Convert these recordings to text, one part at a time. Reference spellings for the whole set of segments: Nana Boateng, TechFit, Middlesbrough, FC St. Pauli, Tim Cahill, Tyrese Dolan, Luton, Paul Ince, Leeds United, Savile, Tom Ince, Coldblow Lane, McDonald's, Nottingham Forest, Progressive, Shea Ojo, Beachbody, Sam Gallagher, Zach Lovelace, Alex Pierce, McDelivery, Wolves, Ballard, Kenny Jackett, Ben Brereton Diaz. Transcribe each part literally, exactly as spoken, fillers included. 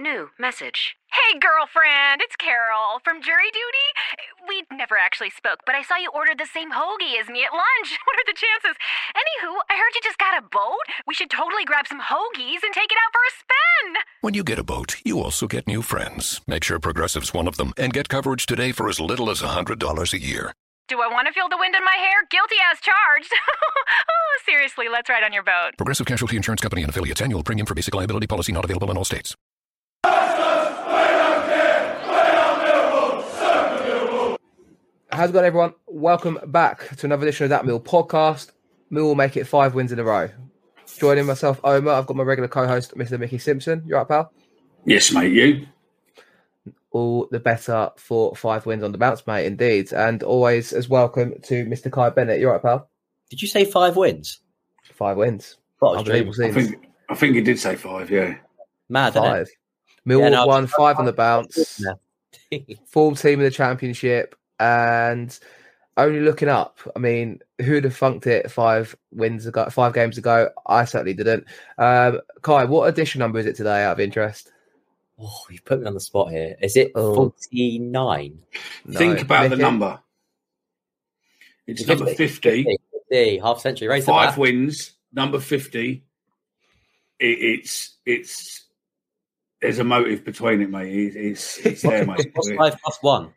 New message. Hey, girlfriend, it's Carol from Jury Duty. We never actually spoke, but I saw you ordered the same hoagie as me at lunch. What are the chances? Anywho, I heard you just got a boat. We should totally grab some hoagies and take it out for a spin. When you get a boat, you also get new friends. Make sure Progressive's one of them and get coverage today for as little as one hundred dollars a year. Do I want to feel the wind in my hair? Guilty as charged. Oh, seriously, let's ride on your boat. Progressive Casualty Insurance Company and affiliates. Annual premium for basic liability policy not available in all states. How's it going, everyone? Welcome back to another edition of That Mill podcast. Mill make it five wins in a row. Joining myself, Omar. I've got my regular co-host, Mister Mickey Simpson. You all right, pal? Yes, mate. You? All the better for five wins on the bounce, mate. Indeed, and always as welcome to Mister Kai Bennett. You all right, pal? Did you say five wins? Five wins. I think, I think you did say five. Yeah. Mad. Five. Mill yeah, no, won five on the bounce. Full team in the championship. And only looking up, I mean, who'd have funked it five wins ago, five games ago? I certainly didn't. Um, Kai, what edition number is it today out of interest? Oh, you put me on the spot here. Is it forty-nine? No, think about Mickey. The number. It's fifty. Number fifty. fifty. Half century. Race five wins, number fifty. It, it's, it's, there's a motive between it, mate. It, it's, it's there, mate. What's five plus one?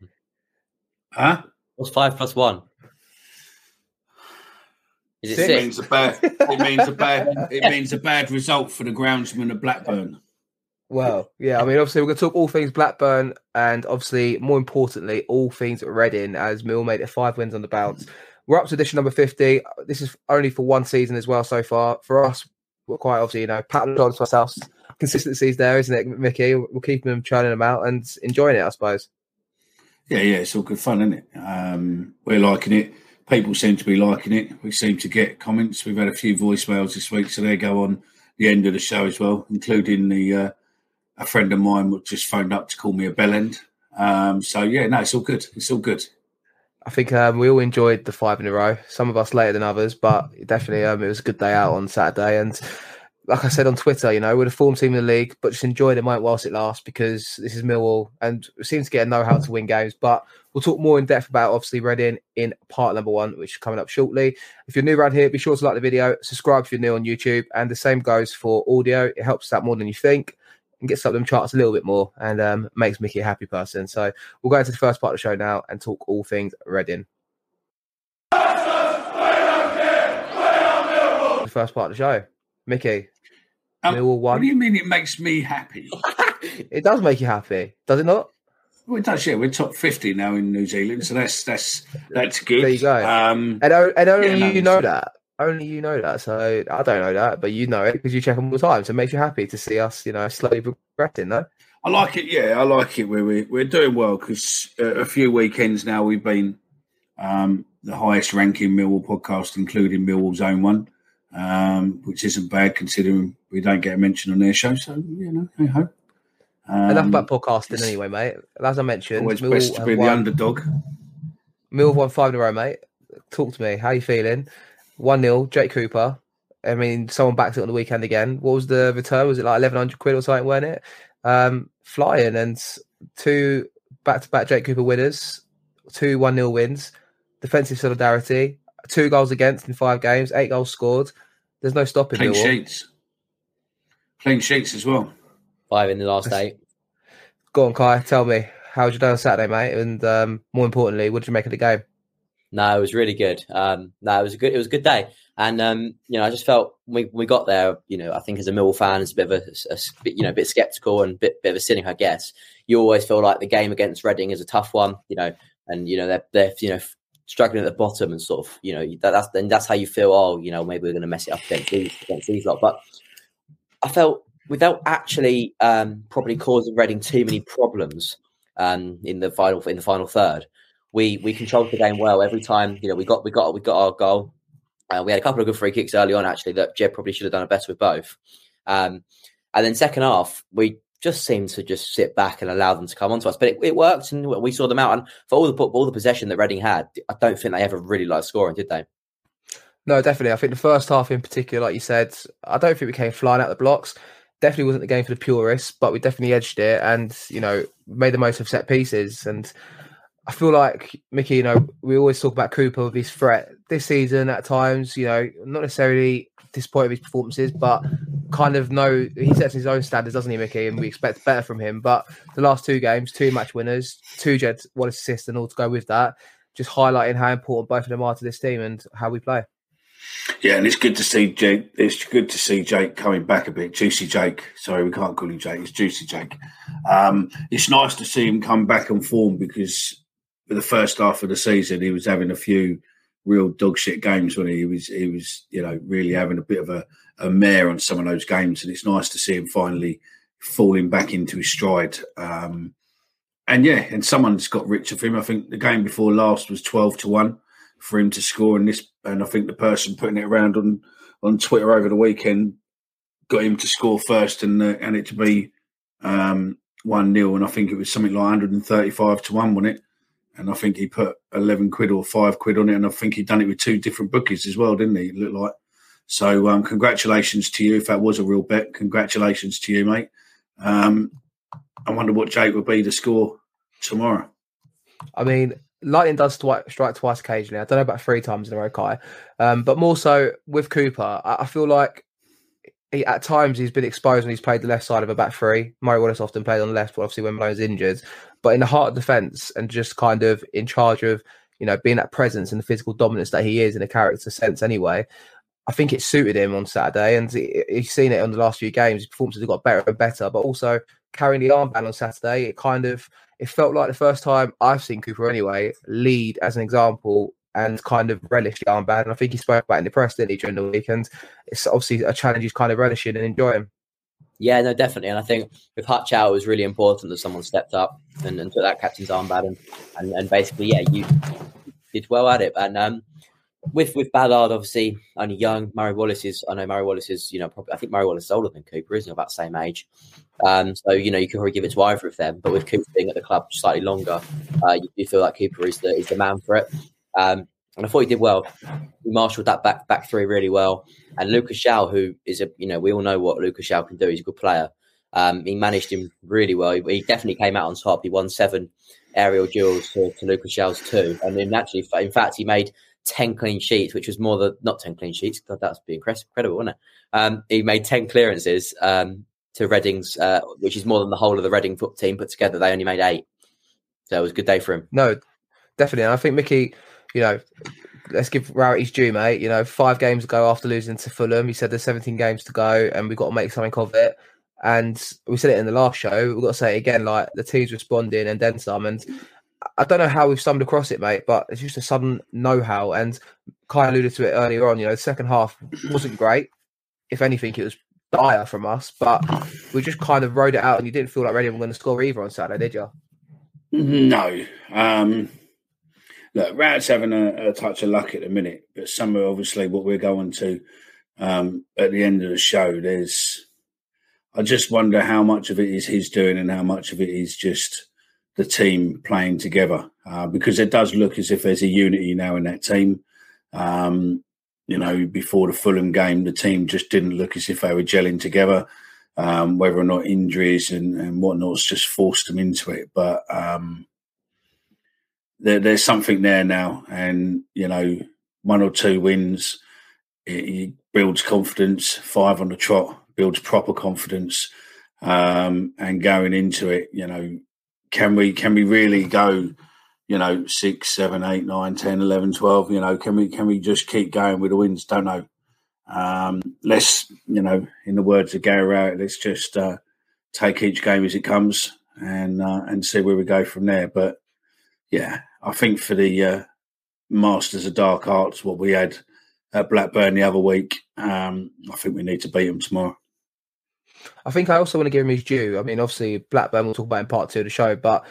Huh? What's five plus one? Is it six? It means a bad. It means a bad. It means a bad result for the groundsman of Blackburn. Well, yeah. I mean, obviously, we're going to talk all things Blackburn, and obviously, more importantly, all things Reading, as Mill made it five wins on the bounce. We're up to edition number fifty. This is only for one season as well so far. For us, we're quite obviously, you know, patting on to ourselves. Consistency's there, isn't it, Mickey? We're keeping them, churning them out, and enjoying it, I suppose. Yeah, yeah, it's all good fun, isn't it? Um, we're liking it. People seem to be liking it. We seem to get comments. We've had a few voicemails this week, so they go on the end of the show as well, including the uh, a friend of mine just phoned up to call me a bellend. Um, so, yeah, no, it's all good. It's all good. I think um, we all enjoyed the five in a row, some of us later than others, but definitely um, it was a good day out on Saturday. And like I said on Twitter, you know, we're the form team in the league, but just enjoy the moment whilst it lasts, because this is Millwall and we seem to get a know-how to win games. But we'll talk more in depth about, obviously, Reading in part number one, which is coming up shortly. If you're new around here, be sure to like the video, subscribe if you're new on YouTube, and the same goes for audio. It helps us out more than you think and gets up them charts a little bit more and um, makes Mickey a happy person. So we'll go into the first part of the show now and talk all things Reading. The first part of the show. Mickey, um, Millwall won. What do you mean it makes me happy? It does make you happy, does it not? Well, it does, yeah. We're top fifty now in New Zealand, so that's that's that's good. There you go. Um, and, and only yeah, no, you know that. Only you know that. So I don't know that, but you know it because you check them all the time. So it makes you happy to see us, you know, slowly progressing, though. I like it, yeah. I like it. We're, we're doing well because uh, a few weekends now we've been um, the highest ranking Millwall podcast, including Millwall's own one. Um, which isn't bad considering we don't get a mention on their show. So, you know, hey ho. Um, Enough about podcasting anyway, mate. As I mentioned, always Mill best to be won. The underdog. Mill have won five in a row, mate. Talk to me. How are you feeling? one nil, Jake Cooper. I mean, someone backed it on the weekend again. What was the return? Was it like eleven hundred quid or something, weren't it? Um, flying and two back-to-back Jake Cooper winners, two one-nil wins, defensive solidarity, two goals against in five games, eight goals scored. There's no stopping. Clean sheets. Clean sheets as well. Five in the last eight. Go on, Kai. Tell me, how did you do on Saturday, mate? And um, more importantly, what did you make of the game? No, it was really good. Um, no, it was a good. It was a good day, and um, you know, I just felt when we, we got there. You know, I think as a Millwall fan, it's a bit of a, a you know, a bit sceptical and a bit, bit of a cynic, I guess. You always feel like the game against Reading is a tough one, you know, and you know they're they're you know struggling at the bottom and sort of you know that, that's then that's how you feel. Oh, you know, maybe we're going to mess it up against these, against these lot. But I felt without actually um, probably causing Reading too many problems um, in the final in the final third. We we controlled the game well every time. You know, we got we got we got our goal. Uh, we had a couple of good free kicks early on, actually, that Jed probably should have done a better with both. Um, and then second half, we just seemed to just sit back and allow them to come onto us. But it, it worked, and we saw them out. And for all the all the possession that Reading had, I don't think they ever really liked scoring, did they? No, definitely. I think the first half in particular, like you said, I don't think we came flying out the blocks. Definitely wasn't the game for the purists, but we definitely edged it and, you know, made the most of set pieces. And I feel like, Mickey, you know, we always talk about Cooper with his threat. This season, at times, you know, not necessarily disappointed with his performances, but kind of know he sets his own standards, doesn't he, Mickey? And we expect better from him. But the last two games, two match winners, two Jed Wallace assists and all to go with that, just highlighting how important both of them are to this team and how we play. Yeah, and it's good to see Jake. It's good to see Jake coming back a bit. Juicy Jake. Sorry, we can't call him Jake. It's Juicy Jake. Um, it's nice to see him come back and form because for the first half of the season, he was having a few real dog shit games when he? he was, he was, you know, really having a bit of a, a mare on some of those games. And it's nice to see him finally falling back into his stride. Um, and yeah, and someone's got rich of him. I think the game before last was twelve to one for him to score. And this, and I think the person putting it around on, on Twitter over the weekend got him to score first and uh, and it to be um, one nil. And I think it was something like one hundred thirty-five to one, wasn't it? And I think he put eleven quid or five quid on it. And I think he'd done it with two different bookies as well, didn't he? It looked like. So um, congratulations to you. If that was a real bet, congratulations to you, mate. Um, I wonder what Jake will be to score tomorrow. I mean, lightning does twi- strike twice occasionally. I don't know about three times in a row, Kai. Um, but more so with Cooper, I, I feel like he, at times he's been exposed when he's played the left side of a back three. Murray Wallace often played on the left, but obviously when Murray's injured. But in the heart of defence and just kind of in charge of, you know, being that presence and the physical dominance that he is in a character sense anyway, I think it suited him on Saturday. And he, he's seen it on the last few games. His performances have got better and better. But also carrying the armband on Saturday, it kind of, it felt like the first time I've seen Cooper anyway lead as an example and kind of relish the armband. And I think he spoke about it in the press, didn't he, during the weekend? It's obviously a challenge he's kind of relishing and enjoying. Yeah, no, definitely. And I think with Hutch out, it was really important that someone stepped up and, and took that captain's armband and, and, and basically, yeah, you did well at it. And um, with with Ballard, obviously, only young. Murray Wallace is, I know Murray Wallace is, you know, probably, I think Murray Wallace is older than Cooper, isn't he? About the same age. Um, so, you know, you could probably give it to either of them. But with Cooper being at the club slightly longer, uh, you do feel like Cooper is the, is the man for it. Um, and I thought he did well. He marshalled that back back three really well. And Lucas Chaul, who is a, you know, we all know what Lucas Chaul can do. He's a good player. Um, he managed him really well. He, he definitely came out on top. He won seven aerial duels to, to Lucas Chau's two. And then actually, in fact, he made ten clean sheets, which was more than, not ten clean sheets. God, that would be incredible, wouldn't it? Um, he made ten clearances um, to Reading's, uh, which is more than the whole of the Reading foot team put together. They only made eight. So it was a good day for him. No, definitely. And I think Mickey, you know, let's give Rowett his due, mate. You know, five games ago after losing to Fulham, he said there's seventeen games to go and we've got to make something of it. And we said it in the last show, we've got to say it again, like the team's responding and then some. And I don't know how we've stumbled across it, mate, but it's just a sudden know-how. And Kai alluded to it earlier on, you know, the second half wasn't great. If anything, it was dire from us, but we just kind of rode it out and you didn't feel like Reading were going to score either on Saturday, did you? No. Um... Look, Rat's having a, a touch of luck at the minute, but some of obviously what we're going to um, at the end of the show, there's, I just wonder how much of it is his doing and how much of it is just the team playing together, uh, because it does look as if there's a unity now in that team. Um, you know, before the Fulham game, the team just didn't look as if they were gelling together, um, whether or not injuries and, and whatnot's just forced them into it. But um there, there's something there now, and you know, one or two wins, it, it builds confidence. Five on the trot builds proper confidence, um, and going into it, you know, can we can we really go, you know, six, seven, eight, nine, ten, eleven, twelve? You know, can we can we just keep going with the wins? Don't know. Um, let's, you know, in the words of Gary Rowett, let's just uh, take each game as it comes and uh, and see where we go from there. But yeah, I think for the uh, Masters of Dark Arts, what we had at Blackburn the other week, um, I think we need to beat them tomorrow. I think I also want to give him his due. I mean, obviously Blackburn we'll talk about in part two of the show, but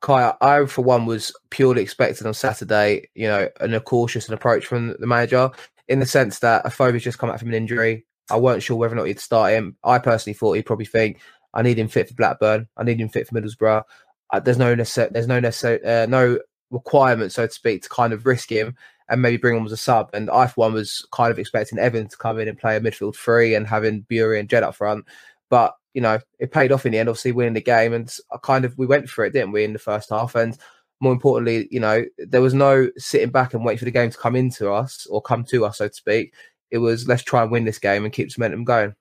Kai, I for one was purely expected on Saturday, you know, and a cautious approach from the manager, in the sense that Afobe's just come out from an injury. I weren't sure whether or not he'd start him. I personally thought he'd probably think, I need him fit for Blackburn. I need him fit for Middlesbrough. Uh, there's no necessary, there's no necessary, uh, no requirement, so to speak, to kind of risk him and maybe bring him as a sub. And I, for one, was kind of expecting Evans to come in and play a midfield three and having Bury and Jed up front. But, you know, it paid off in the end, obviously winning the game. And I kind of, we went for it, didn't we, in the first half? And more importantly, you know, there was no sitting back and waiting for the game to come into us or come to us, so to speak. It was, let's try and win this game and keep this momentum going.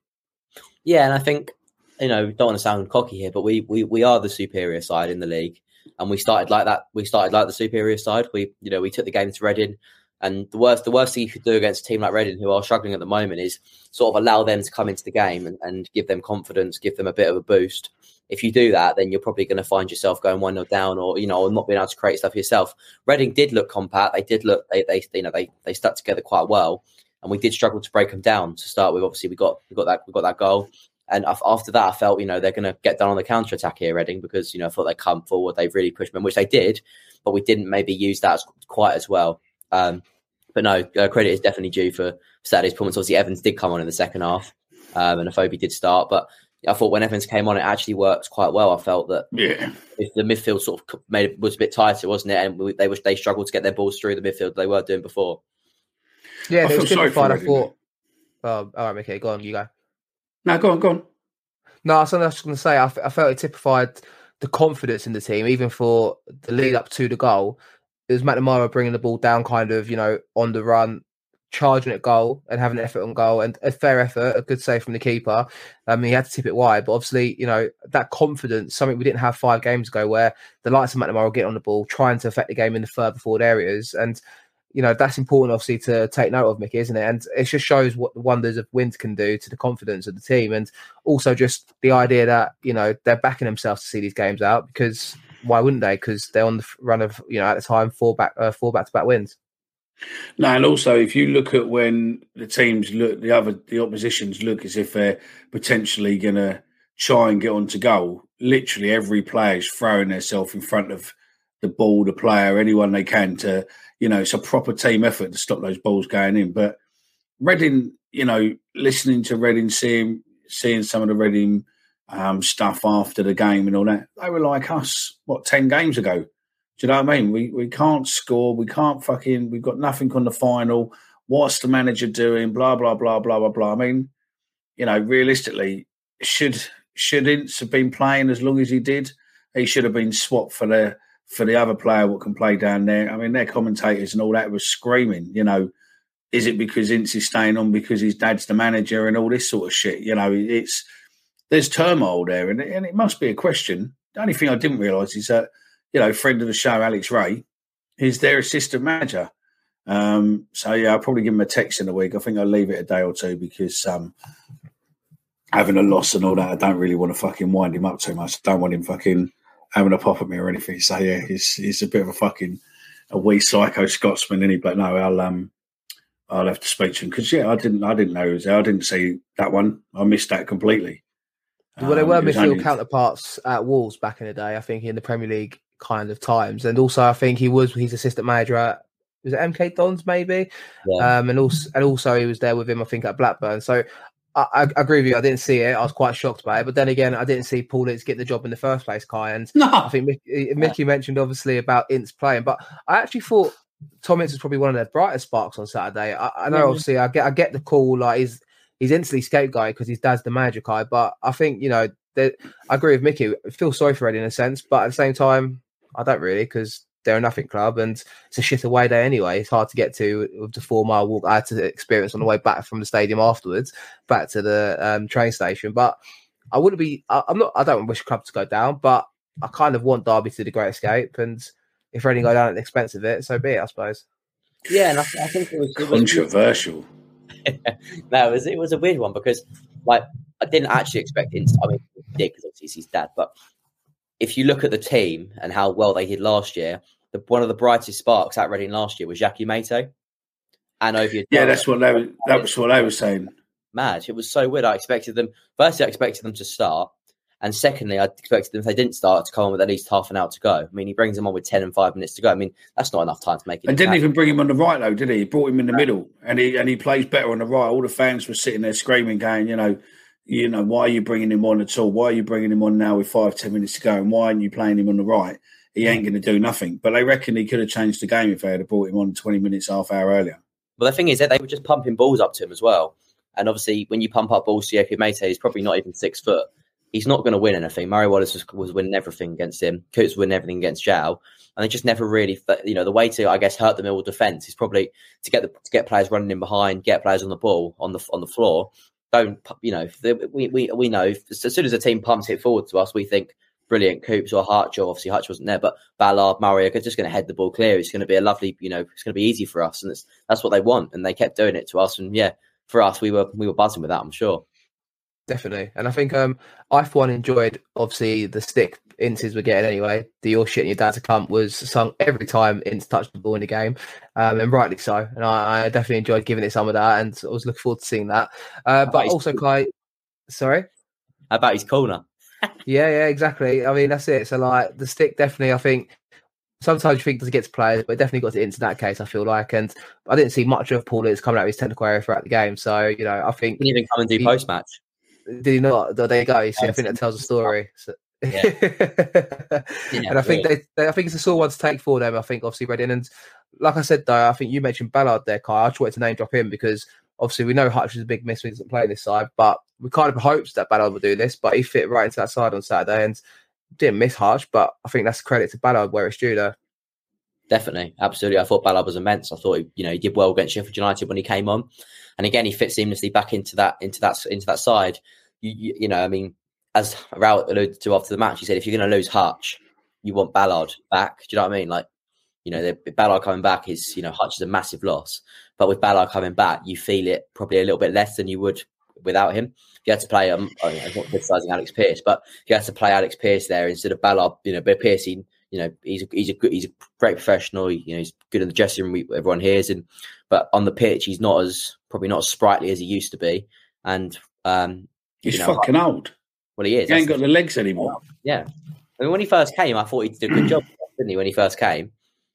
Yeah, and I think, you know, don't want to sound cocky here, but we we we are the superior side in the league, and we started like that. We started like the superior side. We, you know, we took the game to Reading, and the worst the worst thing you could do against a team like Reading, who are struggling at the moment, is sort of allow them to come into the game and, and give them confidence, give them a bit of a boost. If you do that, then you're probably going to find yourself going one nil down, or you know, or not being able to create stuff yourself. Reading did look compact. They did look. They, they you know, they they stuck together quite well, and we did struggle to break them down to start with. Obviously, we got we got that we got that goal, and after that, I felt you know they're going to get down on the counter attack here, Reading, because you know I thought they'd come forward, they've really pushed them, which they did, but we didn't maybe use that as, quite as well. Um, but no, uh, credit is definitely due for Saturday's performance. Obviously, Evans did come on in the second half, um, and Afobe did start, but I thought when Evans came on, it actually worked quite well. I felt that yeah. if the midfield sort of made it was a bit tighter, wasn't it? And we, they was, they struggled to get their balls through the midfield they were doing before. Yeah, I it was good fight. I thought. Um, all right, Mickey, go on, you go. No, go on, go on. No, I was just going to say, I, f- I felt it typified the confidence in the team, even for the lead up to the goal. It was McNamara bringing the ball down, kind of, you know, on the run, charging at goal and having an effort on goal, and a fair effort, a good save from the keeper. Um, he had to tip it wide, but obviously, you know, that confidence, something we didn't have five games ago, where the likes of McNamara get on the ball, trying to affect the game in the further forward areas. And, you know, that's important, obviously, to take note of, Mickey, isn't it? And it just shows what the wonders of wins can do to the confidence of the team. And also just the idea that, you know, they're backing themselves to see these games out, because why wouldn't they? Because they're on the run of, you know, at the time, four back, uh, four back-to-back wins. No, and also if you look at when the teams look, the other the oppositions look as if they're potentially going to try and get onto goal. Literally, every player is throwing themselves in front of the ball, the player, anyone they can to, you know, it's a proper team effort to stop those balls going in. But Reading, you know, listening to Reading, seeing seeing some of the Reading um, stuff after the game and all that, they were like us, what, ten games ago. Do you know what I mean? We we can't score. We can't fucking. We've got nothing on the final. What's the manager doing? Blah blah blah blah blah blah. I mean, you know, realistically, should should Ince have been playing as long as he did? He should have been swapped for the for the other player what can play down there. I mean, their commentators and all that were screaming. You know, is it because Ince is staying on because his dad's the manager and all this sort of shit? You know, it's there's turmoil there, and and it must be a question. The only thing I didn't realise is that, you know, friend of the show, Alex Rades, is their assistant manager. Um, so, yeah, I'll probably give him a text in a week. I think I'll leave it a day or two because um, having a loss and all that, I don't really want to fucking wind him up too much. I don't want him fucking having a pop at me or anything. So, yeah, he's he's a bit of a fucking a wee psycho Scotsman, isn't he? But, no, I'll um, I'll have to speak to him because, yeah, I didn't, I didn't know he was there. I didn't see that one. I missed that completely. Well, there were um, midfield only... counterparts at Wolves back in the day, I think, in the Premier League kind of times, and also I think he was his assistant manager at was it M K Dons maybe, yeah. um, and also and also he was there with him I think at Blackburn. So I, I agree with you. I didn't see it. I was quite shocked by it, but then again, I didn't see Paul Ince get the job in the first place, Kai. And no. I think Mickey, Mickey yeah. mentioned obviously about Ince playing, but I actually thought Tom Ince was probably one of their brightest sparks on Saturday. I, I know, mm-hmm. obviously, I get I get the call like he's he's instantly scapegoated because his dad's the manager, Kai. But I think you know that I agree with Mickey. I feel sorry for Ed in a sense, but at the same time, I don't really, because they're a nothing club, and it's a shit away day anyway. It's hard to get to with the four mile walk I had to experience on the way back from the stadium afterwards, back to the um, train station. But I wouldn't be. I, I'm not. I don't wish the club to go down, but I kind of want Derby to the Great Escape, and if Reading go down at the expense of it, so be it, I suppose. Yeah, and I, I think it was controversial. No, it was, it was a weird one because, like, I didn't actually expect Ince. I mean, he did because obviously he's his dad, but if you look at the team and how well they did last year, the, one of the brightest sparks at Reading last year was Jackie Mato. And over yeah, that's what they were, that was what I was saying. Mad, it was so weird. I expected them. Firstly, I expected them to start, and secondly, I expected them if they didn't start to come on with at least half an hour to go. I mean, he brings them on with ten and five minutes to go. I mean, that's not enough time to make it. And didn't even bring him on the right though, did he? He brought him in the yeah. middle, and he and he plays better on the right. All the fans were sitting there screaming, going, you know. You know, why are you bringing him on at all? Why are you bringing him on now with five, ten minutes to go? And why aren't you playing him on the right? He ain't going to do nothing. But they reckon he could have changed the game if they had brought him on twenty minutes, half hour earlier. Well, the thing is that they were just pumping balls up to him as well. And obviously, when you pump up balls to Jackie Mato, he's probably not even six foot. He's not going to win anything. Murray Wallace was, was winning everything against him. Coots was winning everything against Chaul. And they just never really, you know, the way to, I guess, hurt the Millwall defence is probably to get the to get players running in behind, get players on the ball, on the on the floor. Don't, you know, we we we know if, as soon as a team pumps it forward to us, we think brilliant. Coops or Hutch, or obviously Hutch wasn't there, but Ballard, Murray are just going to head the ball clear. It's going to be a lovely, you know, it's going to be easy for us, and it's, that's what they want. And they kept doing it to us, and yeah, for us, we were we were buzzing with that, I'm sure. Definitely, and I think um, I for one enjoyed obviously the stick Inces were getting anyway. The "your shit and your dad's a cunt" was sung every time Ince touched the ball in the game, um, and rightly so. And I, I definitely enjoyed giving it some of that, and I was looking forward to seeing that. Uh, but also, Kai, sorry about his corner. yeah, yeah, exactly. I mean, that's it. So like the stick, definitely. I think sometimes you think it doesn't get to players, but it definitely got to Ince in that case. I feel like, and I didn't see much of Paul Ince coming out of his technical area throughout the game. So you know, I think he didn't even come and do post match. Did he not? There you go. You see, I think that tells a story. So. Yeah. yeah, and I think really. they, they, I think it's a sore one to take for them. I think obviously Reading, and like I said though, I think you mentioned Ballard there, Kai. I just wanted to name drop him because obviously we know Hutch is a big miss when he doesn't play this side, but we kind of hoped that Ballard would do this, but he fit right into that side on Saturday and didn't miss Hutch. But I think that's credit to Ballard where it's due though. Definitely, absolutely. I thought Ballard was immense. I thought he, you know, he did well against Sheffield United when he came on, and again he fits seamlessly back into that into that into that side. You, you, you know, I mean, as Rowett alluded to after the match, he said if you're going to lose Hutch, you want Ballard back. Do you know what I mean? Like, you know, the, Ballard coming back is, you know, Hutch is a massive loss, but with Ballard coming back, you feel it probably a little bit less than you would without him. If you had to play, um, I mean, I'm not criticising Alex Pierce, but if you had to play Alex Pierce there instead of Ballard, you know, but Pierce, he, you know, he's a, he's a good, he's a great professional. You know, he's good in the dressing room. We, everyone hears him, but on the pitch, he's not as probably not as sprightly as he used to be. And um, he's you know, fucking like, old. Well, he is. He ain't got the legs anymore. Yeah, I mean, when he first came, I thought he did a good job, didn't he? When he first came,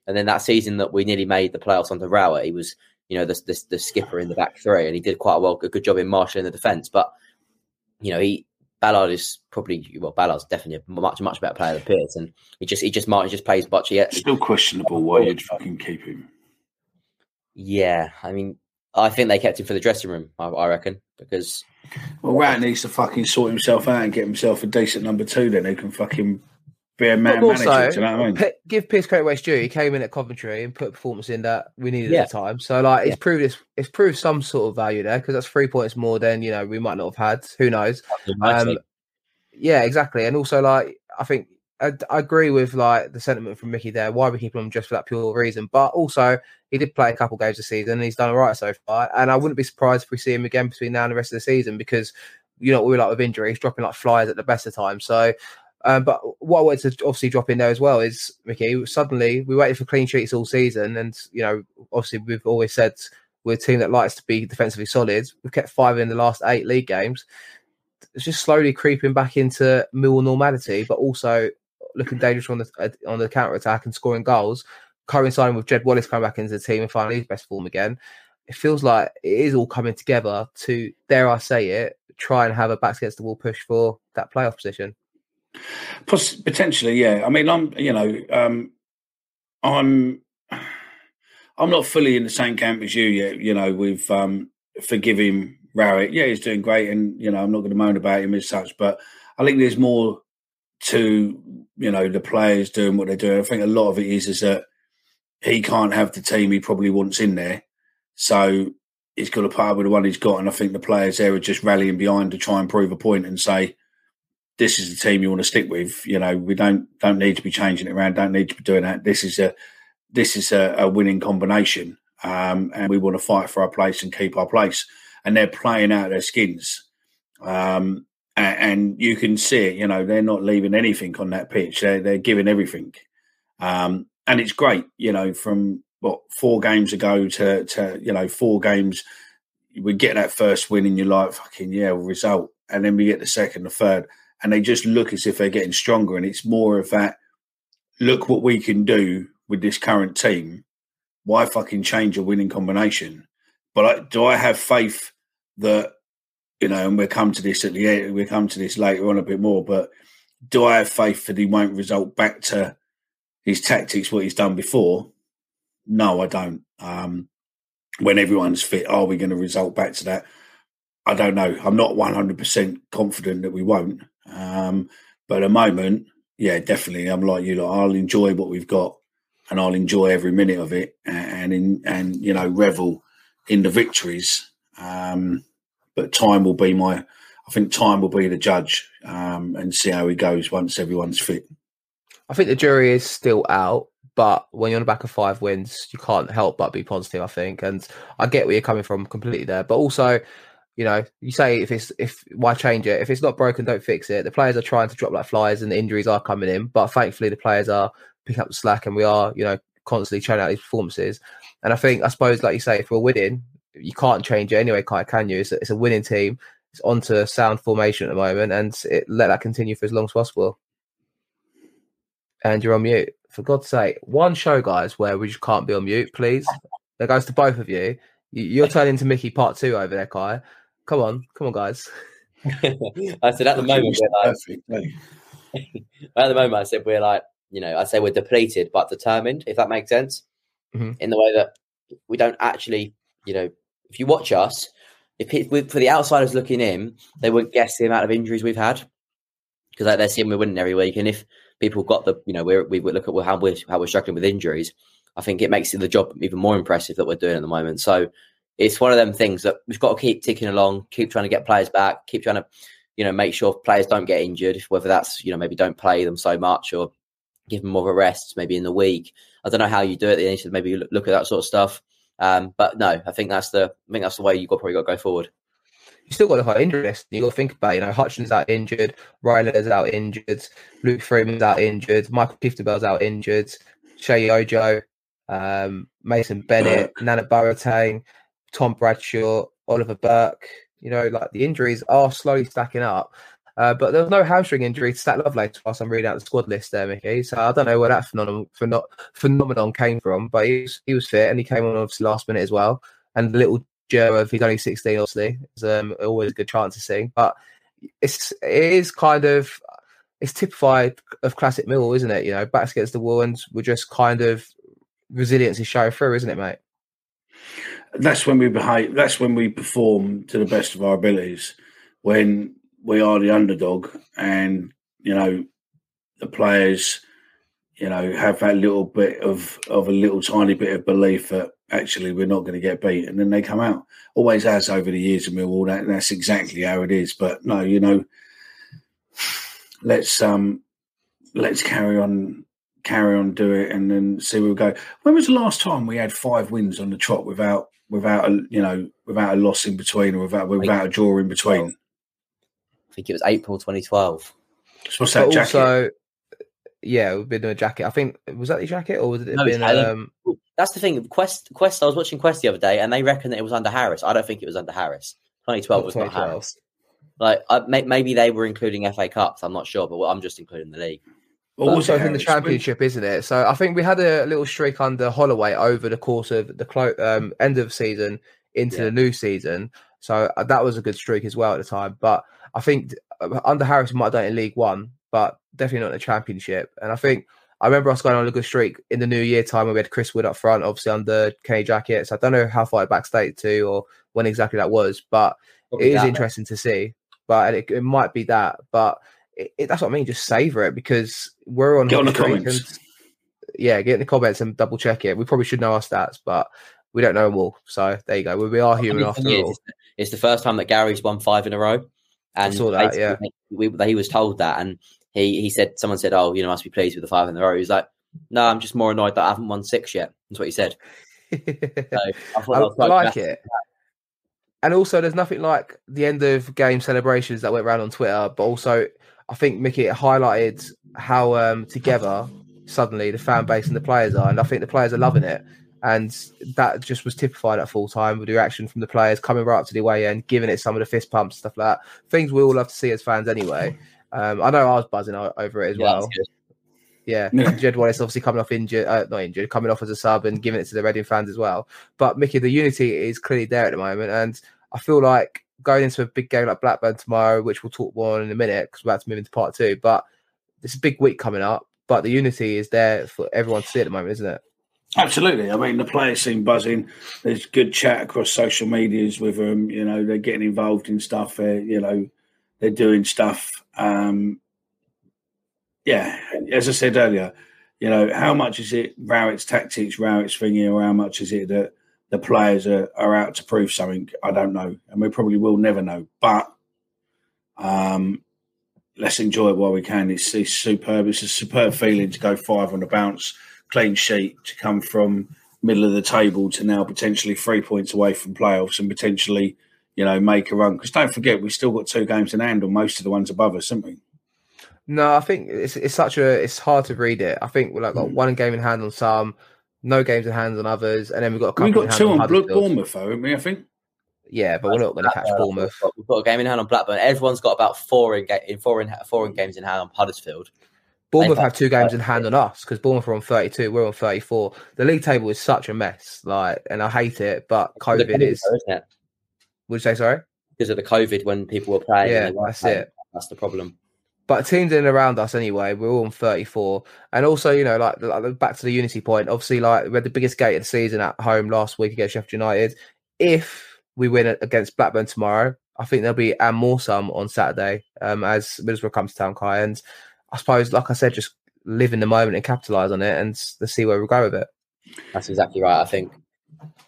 and then that season that we nearly made the playoffs under Rowett, he was, you know, the the, the skipper in the back three, and he did quite a well, a good job in marshalling the defence. But you know, he. Ballard is probably well. Ballard's definitely a much much better player than Pierce, and he just he just Martin just plays much. He still questionable why you'd fucking keep him. Yeah, I mean, I think they kept him for the dressing room. I, I reckon because well, Rat needs to fucking sort himself out and get himself a decent number two. Then he can fucking be a man manager. Also, do you know what I mean? P- give Pierce credit where it's due. He came in at Coventry and put a performance in that we needed yeah. at the time. So like, yeah. it's proved it's, it's proved some sort of value there because that's three points more than you know we might not have had. Who knows? Um, yeah, exactly. And also, like, I think I, I agree with like the sentiment from Mickey there. Why we keep him just for that pure reason? But also, he did play a couple games this season and he's done all right so far. And I wouldn't be surprised if we see him again between now and the rest of the season because you know what we were like with injuries, dropping like flies at the best of times. So. Um, but what I wanted to obviously drop in there as well is, Mickey, suddenly we waited for clean sheets all season. And, you know, obviously we've always said we're a team that likes to be defensively solid. We've kept five in the last eight league games. It's just slowly creeping back into Millwall normality, but also looking dangerous on the on the counter-attack and scoring goals, coinciding with Jed Wallace coming back into the team and finding his best form again. It feels like it is all coming together to, dare I say it, try and have a backs-against-the-wall push for that playoff position. Potentially, yeah. I mean, I'm, you know, um, I'm, I'm not fully in the same camp as you yet. You know, with um, forgiving Rowett. Yeah, he's doing great, and you know, I'm not going to moan about him as such. But I think there's more to, you know, the players doing what they're doing. I think a lot of it is is that he can't have the team he probably wants in there. So he's got to put up with the one he's got. And I think the players there are just rallying behind to try and prove a point and say, this is the team you want to stick with. You know, we don't don't need to be changing it around, don't need to be doing that. This is a this is a, a winning combination. Um, and we want to fight for our place and keep our place. And they're playing out their skins. Um, and, and you can see it, you know, they're not leaving anything on that pitch. They're, they're giving everything. Um, and it's great, you know, from what, four games ago to, to, you know, four games, we get that first win and you're like, fucking, yeah, result. And then we get the second, the third. And they just look as if they're getting stronger. And it's more of that, look what we can do with this current team. Why fucking change a winning combination? But I, do I have faith that, you know, and we'll come to this at the end, we'll come to this later on a bit more, but do I have faith that he won't result back to his tactics, what he's done before? No, I don't. Um, when everyone's fit, are we going to result back to that? I don't know. I'm not one hundred percent confident that we won't. Um, but at the moment, yeah, definitely. I'm like you, like, I'll enjoy what we've got. And I'll enjoy every minute of it, and in, and you know, revel in the victories. Um, but time will be my, I think time will be the judge, um, and see how he goes once everyone's fit. I think the jury is still out, but when you're on the back of five wins, you can't help but be positive, I think. And I get where you're coming from completely there, but also, you know, you say if it's if why change it? If it's not broken, don't fix it. The players are trying to drop like flies, and the injuries are coming in, but thankfully the players are pick up the slack, and we are, you know, constantly churning out these performances. And I think, I suppose, like you say, if we're winning, you can't change it anyway, Kai, can you? It's a, it's a winning team. It's onto a sound formation at the moment, and it, let that continue for as long as possible. And you're on mute. For God's sake, one show, guys, where we just can't be on mute, please. That goes to both of you. You're turning to Mickey part two over there, Kai. Come on. Come on, guys. I said at the moment, we're like, at the moment, I said we're like, you know, I'd say we're depleted, but determined, if that makes sense, mm-hmm. in the way that we don't actually, you know, if you watch us, if it, we, for the outsiders looking in, they wouldn't guess the amount of injuries we've had, because like, they're seeing we're winning every week. And if people got the, you know, we're, we look at how we're, how we're struggling with injuries, I think it makes the job even more impressive that we're doing at the moment. So it's one of them things that we've got to keep ticking along, keep trying to get players back, keep trying to, you know, make sure players don't get injured, whether that's, you know, maybe don't play them so much or give them more of a rest, maybe in the week. I don't know how you do it. They need to maybe look at that sort of stuff. Um, but no, I think that's the I think that's the way you've got, probably got to go forward. You still got a high injury list. You got to think about, you know, Hutchinson's out injured, Ryan Leonard's out injured, Luke Freeman's out injured, Michael Kiftabell's out injured, Shea Ojo, um, Mason Bennett, Nana Boateng, Tom Bradshaw, Oliver Burke. You know, like the injuries are slowly stacking up. Uh, but there was no hamstring injury to Stat Lovelace whilst I'm reading out the squad list there, Mickey. So I don't know where that phenomenon, phenom- phenomenon came from, but he was, he was fit, and he came on obviously last minute as well. And the little Joe, of he's only sixteen, obviously, is um, always a good chance of seeing. But it's, it is kind of, it's typified of classic Millwall, isn't it? You know, backs against the wall, and we're just kind of, resilience is showing through, isn't it, mate? That's when we behave, that's when we perform to the best of our abilities. When we are the underdog, and, you know, the players, you know, have that little bit of, of a little tiny bit of belief that actually we're not going to get beat. And then they come out. Always has over the years in Millwall. That, that's exactly how it is. But no, you know, let's, um, let's carry on, carry on, do it, and then see where we go. When was the last time we had five wins on the trot without, without, a, you know, without a loss in between, or without, without a draw in between? I think it was April twenty twelve. So what's that but jacket? Also, yeah, we've been doing a jacket. I think, was that the jacket, or was it? No, been, um... That's the thing. Quest, Quest. I was watching Quest the other day, and they reckon that it was under Harris. I don't think it was under Harris. twenty twelve was not Harris. Like, I, maybe they were including F A Cups. I'm not sure, but I'm just including the league. But also in the Championship, isn't it? So I think we had a little streak under Holloway over the course of the clo- um, end of season into yeah. the new season. So that was a good streak as well at the time. But I think under Harris, we might have done it in League One, but definitely not in the Championship. And I think I remember us going on a good streak in the New Year time when we had Chris Wood up front, obviously under Kenny Jackett. So I don't know how far it backstated to or when exactly that was, but probably it is that, interesting man. To see. But and it, it might be that. But it, it, that's what I mean. Just savor it, because we're on. Get on the comments. And, yeah, get in the comments and double check it. We probably should know our stats, but we don't know them all. So there you go. We are human after all. It's, it's the first time that Gary's won five in a row. And I saw that. Yeah, we, we, he was told that, and he he said, someone said, "Oh, you know, must be pleased with the five in a row." He's like, "No, I'm just more annoyed that I haven't won six yet." That's what he said. So I, I, I like it. And also, there's nothing like the end of game celebrations that went around on Twitter. But also, I think Mickey highlighted how um, together suddenly the fan base and the players are, and I think the players are loving it. And that just was typified at full time with the reaction from the players coming right up to the away end, giving it some of the fist pumps, stuff like that. Things we all love to see as fans anyway. Um, I know I was buzzing over it as yeah, well. Yeah. yeah. Jed Wallace obviously coming off injured, uh, not injured, coming off as a sub and giving it to the Reading fans as well. But Mickey, the unity is clearly there at the moment. And I feel like going into a big game like Blackburn tomorrow, which we'll talk more on in a minute because we're about to move into part two. But it's a big week coming up. But the unity is there for everyone to see at the moment, isn't it? Absolutely. I mean, the players seem buzzing. There's good chat across social medias with them. You know, they're getting involved in stuff. They're, you know, they're doing stuff. Um, yeah, as I said earlier, you know, how much is it Rowett's tactics, Rowett's thingy, or how much is it that the players are, are out to prove something? I don't know. And we probably will never know. But um, let's enjoy it while we can. It's, it's superb. It's a superb feeling to go five on the bounce. Clean sheet, to come from middle of the table to now potentially three points away from playoffs and potentially, you know, make a run. Because don't forget, we've still got two games in hand on most of the ones above us, haven't we? No, I think it's it's such a it's hard to read it. I think we're like got mm. one game in hand on some, no games in hand on others, and then we've got a couple. We've got in hand two on, on Bournemouth, though, haven't we? I think. Yeah, but we're not going to catch Bournemouth. We've got a game in hand on Blackburn. Everyone's got about four in, ga- in four in four in games in hand on Huddersfield. Bournemouth have two games in hand on us because Bournemouth are on thirty-two, we're on thirty-four. The league table is such a mess, like, and I hate it, but COVID, COVID is... Though, isn't it? Would you say sorry? Because of the COVID when people were playing. Yeah, that's playing. It. That's the problem. But teams in and around us anyway, we're all on thirty-four. And also, you know, like, like back to the unity point, obviously, like, we had the biggest gate of the season at home last week against Sheffield United. If we win against Blackburn tomorrow, I think there'll be and more some on Saturday um, as Middlesbrough comes to town, Kai, and... I suppose, like I said, just live in the moment and capitalise on it and let's see where we go with it. That's exactly right, I think.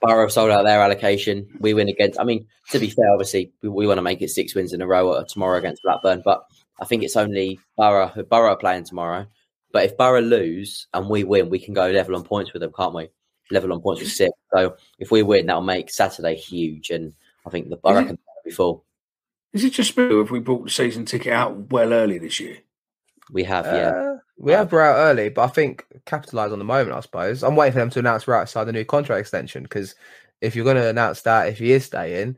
Borough have sold out their allocation. We win against... I mean, to be fair, obviously, we, we want to make it six wins in a row tomorrow against Blackburn, but I think it's only Borough, Borough are playing tomorrow. But if Borough lose and we win, we can go level on points with them, can't we? Level on points with six. So if we win, that'll make Saturday huge, and I think the Borough can be full. Is it just me, or have we brought the season ticket out well early this year? We have, yeah. Uh, we have we're out early, but I think capitalise on the moment, I suppose. I'm waiting for them to announce we're outside the new contract extension, because if you're going to announce that, if he is staying,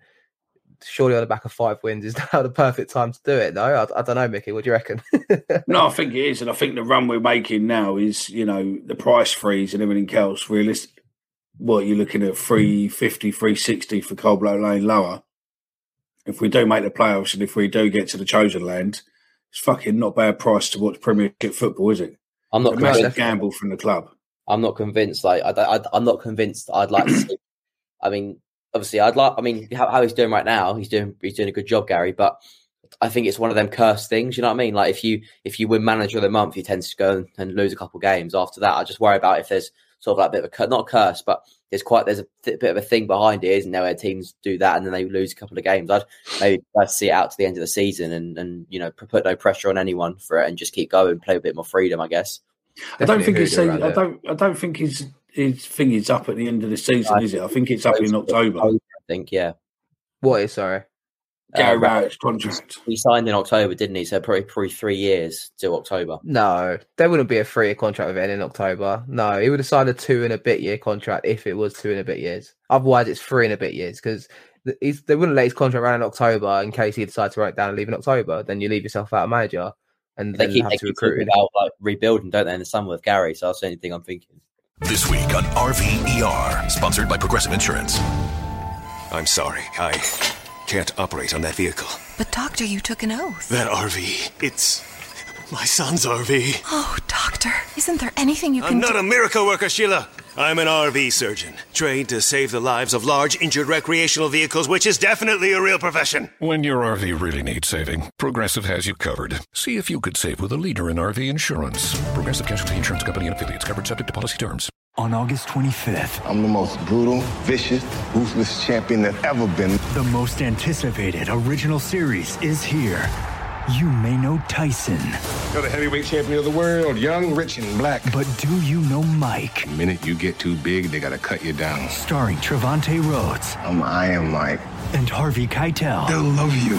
surely on the back of five wins is now the perfect time to do it, no? I, I don't know, Mickey, what do you reckon? No, I think it is, and I think the run we're making now is, you know, the price freeze and everything else. Realistic, what, you're looking at three fifty, three sixty for Coldblow Lane lower. If we do make the playoffs and if we do get to the chosen land... It's fucking not bad price to watch Premiership football, is it? I'm not convinced. Massive gamble from the club. I'm not convinced. Like I, I, I'm not convinced. I'd like to see. I mean, obviously, I'd like. I mean, how, how he's doing right now, he's doing he's doing a good job, Gary. But I think it's one of them cursed things. You know what I mean? Like if you if you win manager of the month, you tend to go and, and lose a couple of games after that. I just worry about if there's sort of like a bit of a not a curse, but there's quite there's a th- bit of a thing behind it, isn't there? Where teams do that and then they lose a couple of games. I'd maybe I'd see it out to the end of the season and and you know put no pressure on anyone for it and just keep going, play a bit more freedom, I guess. Definitely I don't think it's I don't it. I don't think his his thing is up at the end of the season, I is it? I think it's up in October. I think yeah. What is sorry? Gary uh, Rowett's contract. He signed in October, didn't he? So probably, probably three years till October. No, there wouldn't be a three-year contract with it in October. No, he would have signed a two-and-a-bit-year contract if it was two-and-a-bit years. Otherwise, it's three-and-a-bit years because they wouldn't let his contract run in October in case he decides to write down and leave in October. Then you leave yourself out of manager and they then keep, have they to keep recruit. About, like, rebuilding, don't they, in the summer with Gary? So that's the only thing I'm thinking. This week on R V E R, sponsored by Progressive Insurance. I'm sorry, I... can't operate on that vehicle. But, Doctor, you took an oath. That R V, it's my son's R V. Oh, Doctor, isn't there anything you I'm can do? I'm not a miracle worker, Sheila. I'm an R V surgeon, trained to save the lives of large injured recreational vehicles, which is definitely a real profession. When your R V really needs saving, Progressive has you covered. See if you could save with a leader in R V insurance. Progressive Casualty Insurance Company and affiliates, covered subject to policy terms. On August twenty-fifth, I'm the most brutal, vicious, ruthless champion that's ever been. The most anticipated original series is here. You may know Tyson. You're the heavyweight champion of the world, young, rich, and black. But do you know Mike? The minute you get too big, they gotta cut you down. Starring Trevante Rhodes. Um, I am Mike. And Harvey Keitel. They'll love you.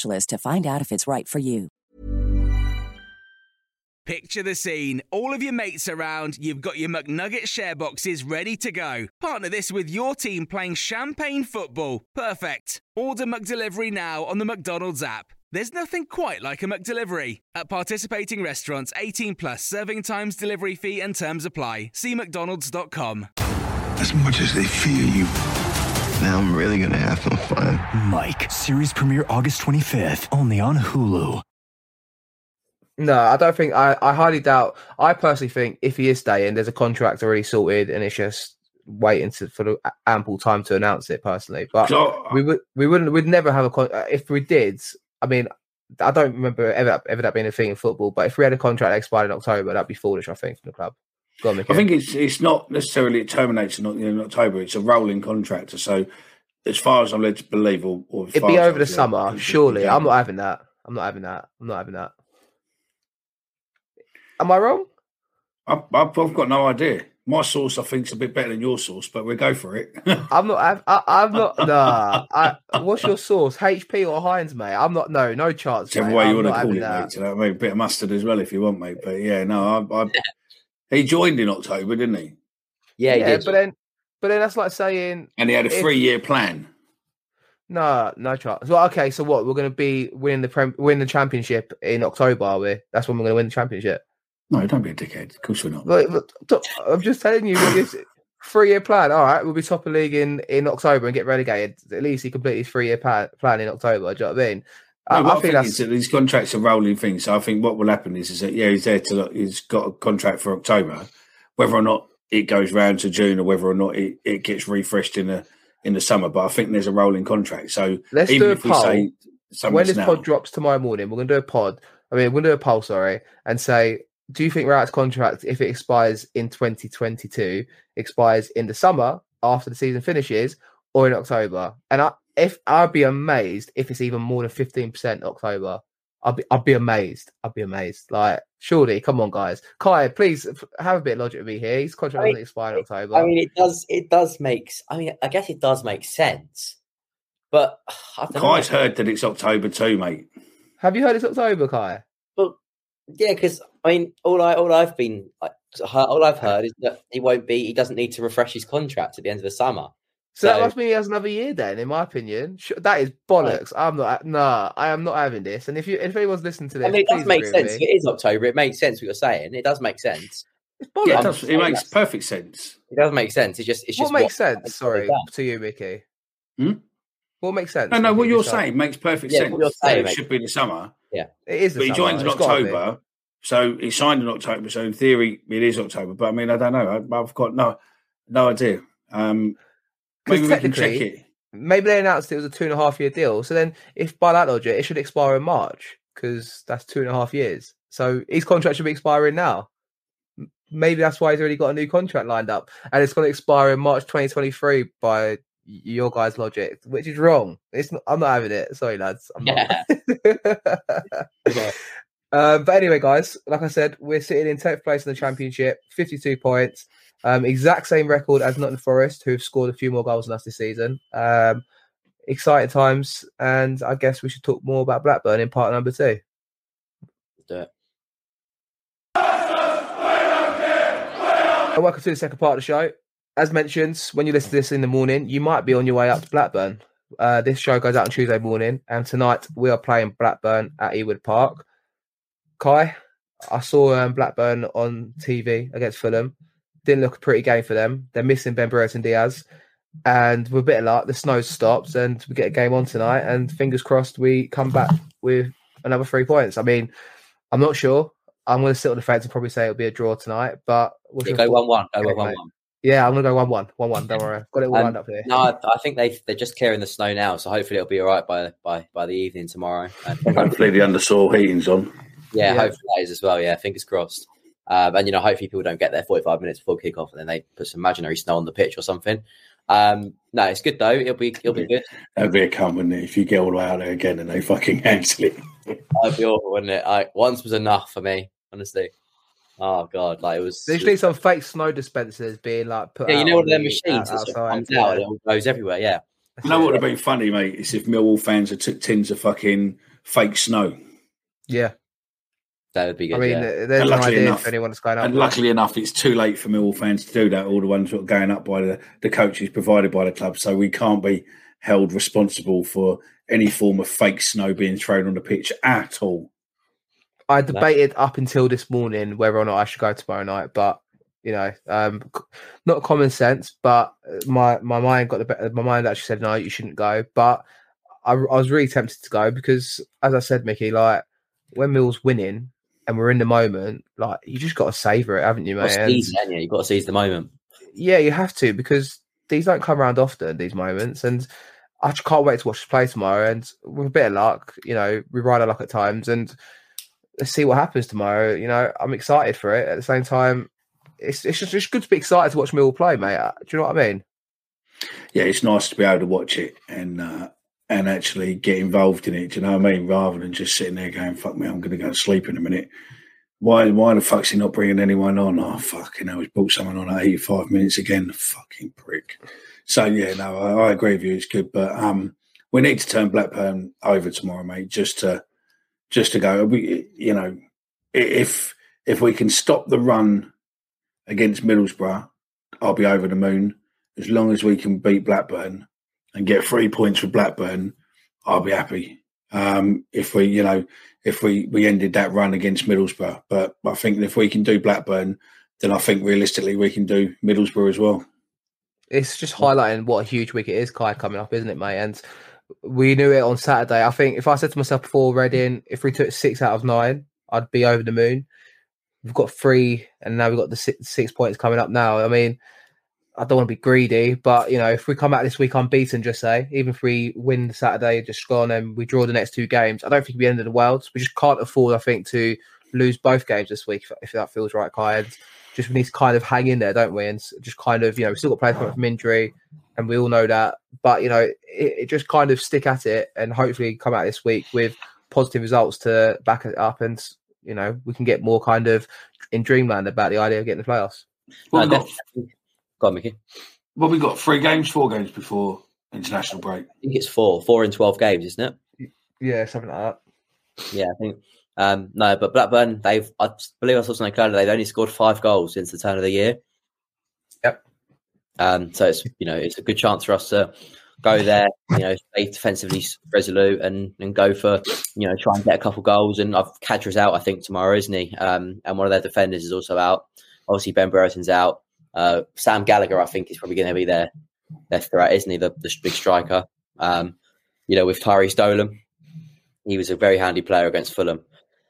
to find out if it's right for you. Picture the scene. All of your mates around, you've got your McNugget share boxes ready to go. Partner this with your team playing champagne football. Perfect. Order McDelivery now on the McDonald's app. There's nothing quite like a McDelivery. At participating restaurants, eighteen plus, serving times, delivery fee and terms apply. See mcdonalds dot com. As much as they fear you, now I'm really going to have some fun. Mike, series premiere August twenty-fifth, only on Hulu. No, I don't think, I, I highly doubt, I personally think if he is staying, there's a contract already sorted and it's just waiting to, for the ample time to announce it personally. But so, we would, we wouldn't, we'd never have a contract. If we did, I mean, I don't remember ever, ever that being a thing in football, but if we had a contract that expired in October, that'd be foolish, I think, from the club. On, I think it's it's not necessarily it terminates in, in October. It's a rolling contract. So as far as I'm led to believe, or, or it'd be over the summer, surely. I'm not having that. I'm not having that. I'm not having that. Am I wrong? I've, I've got no idea. My source, I think, is a bit better than your source, but we'll go for it. I'm not. I've, I, I'm not. Nah. I, what's your source? H P or Heinz, mate? I'm not. No, no chance. Whichever way you want to call it, that. Mate. You know what I mean? A bit of mustard as well, if you want, mate. But yeah, no, I. I He joined in October, didn't he? Yeah, he yeah, did. But then, but then that's like saying, and he had a three-year plan. No, no chance. Well, okay, so what? We're going to be winning the prem- win the championship in October, are we? That's when we're going to win the championship. No, don't be a dickhead. Of course we're not. Look, look, I'm just telling you, this three-year plan. All right, we'll be top of the league in, in October and get relegated. At least he completed his three-year plan, plan in October. Do you know what I mean? No, I, I think, think that's... that these contracts are rolling things. So I think what will happen is, is that, yeah, he's there to, he's got a contract for October. Whether or not it goes round to June or whether or not it, it gets refreshed in the in the summer. But I think there's a rolling contract. So let's even do a if poll. We say when this now, pod drops tomorrow morning, we're going to do a pod. I mean, we're going to do a poll, sorry, and say, do you think Rowett's contract, if it expires in twenty twenty-two, expires in the summer after the season finishes or in October? And I. If I'd be amazed if it's even more than fifteen percent October, I'd be I'd be amazed. I'd be amazed. Like, surely, come on, guys. Kai, please have a bit of logic with me here. His contract I mean, doesn't expire in October. I mean, it does. It does make. I mean, I guess it does make sense. But I don't Kai's know. Heard that it's October too, mate. Have you heard it's October, Kai? Well, yeah, because I mean, all I all I've been all I've heard is that he won't be. He doesn't need to refresh his contract at the end of the summer. So, so that must mean he has another year then, in my opinion. That is bollocks. I'm not, nah, I am not having this. And if you, if anyone's listening to this, I mean, it does make sense. It is October. It makes sense what you're saying. It does make sense. It's bollocks. Yeah, it does, it makes perfect sense. It does make sense. It's just, it's just what makes sense. Sorry to you, Mickey. Hmm? What makes sense? No, no, what you're saying makes perfect sense. It should be in the summer. Yeah, it is. But he joins in October, so he signed in October. So in theory, it is October. But I mean, I don't know. I, I've got no, no idea. Um. Maybe technically, check it. Maybe they announced it was a two and a half year deal. So then, if by that logic, it should expire in March because that's two and a half years. So his contract should be expiring now. maybe that's why he's already got a new contract lined up, and it's going to expire in March twenty twenty-three by your guys' logic, which is wrong. It's not, I'm not having it. Sorry, lads. I'm yeah. not. Okay. Um, but anyway, guys, like I said, we're sitting in tenth place in the Championship, fifty-two points. Um, exact same record as Nottingham Forest, who've scored a few more goals than us this season. Um, exciting times, and I guess we should talk more about Blackburn in part number two. Let's do it. And welcome to the second part of the show. As mentioned, when you listen to this in the morning, you might be on your way up to Blackburn. Uh, this show goes out on Tuesday morning, and tonight we are playing Blackburn at Ewood Park. Kai, I saw um, Blackburn on T V against Fulham. Didn't look a pretty game for them. They're missing Ben Brereton Diaz. And with a bit of luck, the snow stops and we get a game on tonight. And fingers crossed, we come back with another three points. I mean, I'm not sure. I'm going to sit on the fence and probably say it'll be a draw tonight. But we'll yeah, go one one. Go one one. Mate. Yeah, I'm going to go one one. one one. Don't worry. Got it all um, lined up here. No, I think they, they're just clearing the snow now. So hopefully it'll be all right by by, by the evening tomorrow. And hopefully the undersoil heating's on. Yeah, yeah, hopefully that is as well. Yeah, fingers crossed. Um, and, you know, hopefully people don't get there forty-five minutes before kickoff and then they put some imaginary snow on the pitch or something. Um, no, it's good, though. It'll be it'll be good. That'd be a cunt, wouldn't it, if you get all the way out there again and they fucking cancel it. That'd be awful, wouldn't it? Like, once was enough for me, honestly. Oh, God. Like, it was... There's usually some fake snow dispensers being, like, put yeah, out... Yeah, you know what, their machines out that comes out and it goes everywhere, yeah. You know what would have been funny, mate, is if Millwall fans had took tins of fucking fake snow. Yeah. That would be good. I mean, yeah. There's no idea enough, if anyone's going up. And luckily right? enough, it's too late for Millwall fans to do that. All the ones sort of going up by the, the coaches provided by the club. So we can't be held responsible for any form of fake snow being thrown on the pitch at all. I debated no. up until this morning whether or not I should go tomorrow night, but, you know, um, not common sense, but my, my mind got the better. My mind actually said, no, you shouldn't go. But I, I was really tempted to go because, as I said, Mickey, like, when Mill's winning, and we're in the moment, like, you just got to savour it, haven't you, mate? Seize, haven't you? You've got to seize the moment. Yeah, you have to, because these don't come around often, these moments, and I just can't wait to watch us play tomorrow, and with a bit of luck, you know, we ride our luck at times, and let's see what happens tomorrow. You know, I'm excited for it. At the same time, it's it's just it's good to be excited to watch Millwall play, mate. Do you know what I mean? Yeah, it's nice to be able to watch it, and... uh And actually get involved in it, do you know what I mean? Rather than just sitting there going, fuck me, I'm going to go to sleep in a minute. Why Why the fuck's he not bringing anyone on? Oh, fucking hell, he's brought someone on at eighty-five minutes again. Fucking prick. So, yeah, no, I, I agree with you. It's good. But um, we need to turn Blackburn over tomorrow, mate, just to just to go. We, you know, if if we can stop the run against Middlesbrough, I'll be over the moon. As long as we can beat Blackburn and get three points for Blackburn, I'll be happy. Um, if we, you know, if we, we ended that run against Middlesbrough, but I think if we can do Blackburn, then I think realistically we can do Middlesbrough as well. It's just highlighting what a huge week it is, Kai, coming up, isn't it, mate? And we knew it on Saturday. I think if I said to myself before Reading, if we took six out of nine, I'd be over the moon. We've got three, and now we've got the six, six points coming up now. I mean, I don't want to be greedy, but, you know, if we come out this week unbeaten, just say, even if we win Saturday, just gone, and we draw the next two games, I don't think it'll be the end of the world. We just can't afford, I think, to lose both games this week, if, if that feels right, Kai. And just we need to kind of hang in there, don't we? And just kind of, you know, we still got players coming from injury, and we all know that. But, you know, it, it just kind of stick at it and hopefully come out this week with positive results to back it up. And, you know, we can get more kind of in dreamland about the idea of getting the playoffs. Well, no, Go on, Mickey. Well, we've got three games, four games before international break. I think it's four. Four in twelve games, isn't it? Yeah, something like that. Yeah, I think. Um, no, but Blackburn, they've, I believe I saw something earlier, they've only scored five goals since the turn of the year. Yep. Um, so it's, you know, it's a good chance for us to go there, you know, stay defensively resolute and, and go for, you know, try and get a couple goals. And I've Kadra's out, I think, tomorrow, isn't he? Um, and one of their defenders is also out. Obviously, Ben Brereton's out. Uh, Sam Gallagher, I think, is probably going to be their, their threat, isn't he? The, the big striker. Um, you know, with Tyrese Dolan, he was a very handy player against Fulham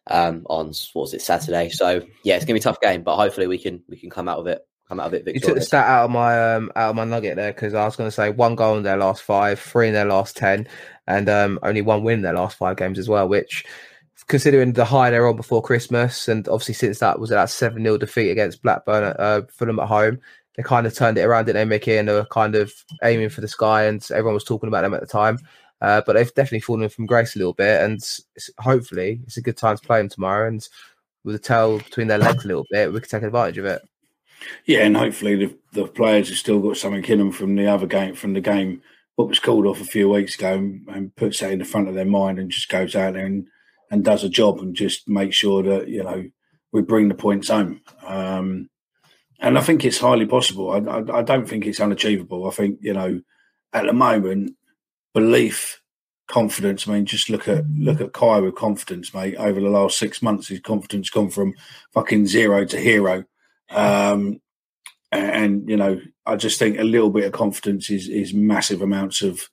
um, on what was it Saturday. So yeah, it's going to be a tough game, but hopefully we can we can come out of it. Come out of it victorious. You took the stat out of my um, out of my nugget there, because I was going to say one goal in their last five, three in their last ten, and um, only one win in their last five games as well, which. considering the high they're on before Christmas, and obviously since that was that seven nil defeat against Blackburn at uh, Fulham at home, they kind of turned it around, didn't they, Mickey? And they were kind of aiming for the sky, and everyone was talking about them at the time. Uh, but they've definitely fallen from grace a little bit, and it's, hopefully it's a good time to play them tomorrow. And with the tail between their legs a little bit, we can take advantage of it. Yeah, and hopefully the, the players have still got something in them from the other game, from the game what was called off a few weeks ago, and, and puts that in the front of their mind, and just goes out there and, and does a job, and just make sure that, you know, we bring the points home. Um, and I think it's highly possible. I, I, I don't think it's unachievable. I think, you know, at the moment, belief, confidence. I mean, just look at look at Kai with confidence, mate. Over the last six months, his confidence gone from fucking zero to hero. Um, and, you know, I just think a little bit of confidence is, is massive amounts of,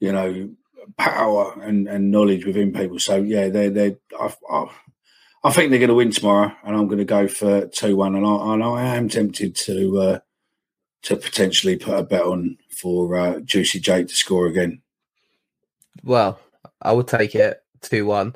you know, power and, and knowledge within people. So, yeah, they're, they're, I, I, I think they're going to win tomorrow, and I'm going to go for two one. And I, and I am tempted to uh, to potentially put a bet on for uh, Juicy Jake to score again. Well, I would take it two one.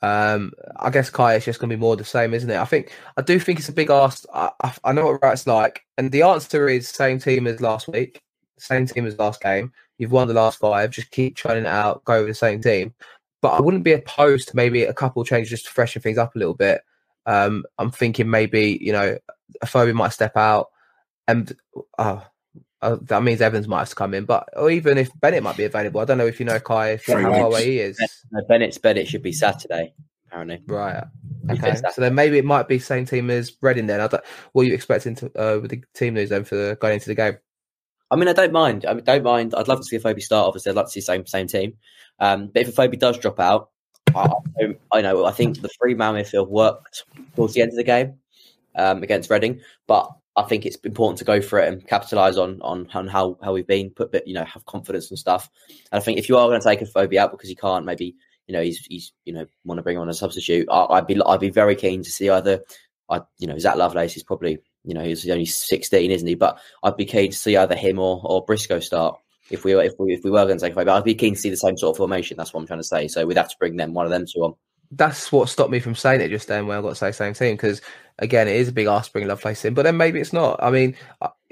Um, I guess Kai is just going to be more the same, isn't it? I think I do think it's a big ask. I, I, I know what right's like, and the answer is same team as last week, same team as last game. You've won the last five. Just keep trying it out. Go with the same team. But I wouldn't be opposed to maybe a couple of changes just to freshen things up a little bit. Um, I'm thinking maybe, you know, Afobe might step out, and oh, oh, that means Evans might have to come in. But or even if Bennett might be available, I don't know if you know, Kai, if how far away he is. No, Bennett's bed, it should be Saturday, apparently. Right. Okay. So then maybe it might be same team as Reading then. I don't, what are you expecting to, uh, with the team news then for the, going into the game? I mean, I don't mind. I don't mind. I'd love to see Afobe start. Obviously, I'd like to see the same same team. Um, but if Afobe does drop out, I, I know. I think the three-man midfield worked towards the end of the game um, against Reading. But I think it's important to go for it and capitalise on on, on how, how we've been. Put bit, you know, have confidence and stuff. And I think if you are going to take Afobe out because he can't, maybe, you know, he's he's you know want to bring on a substitute. I, I'd be I'd be very keen to see either. I you know Zach Lovelace is probably. You know, he's only sixteen, isn't he? But I'd be keen to see either him or, or Briscoe start if we were if we if we were going to take away. But I'd be keen to see the same sort of formation. That's what I'm trying to say. So we'd have to bring them one of them two on. That's what stopped me from saying it just then when I got to say same team, because again, it is a big ask to bring Lovelace in, but then maybe it's not. I mean,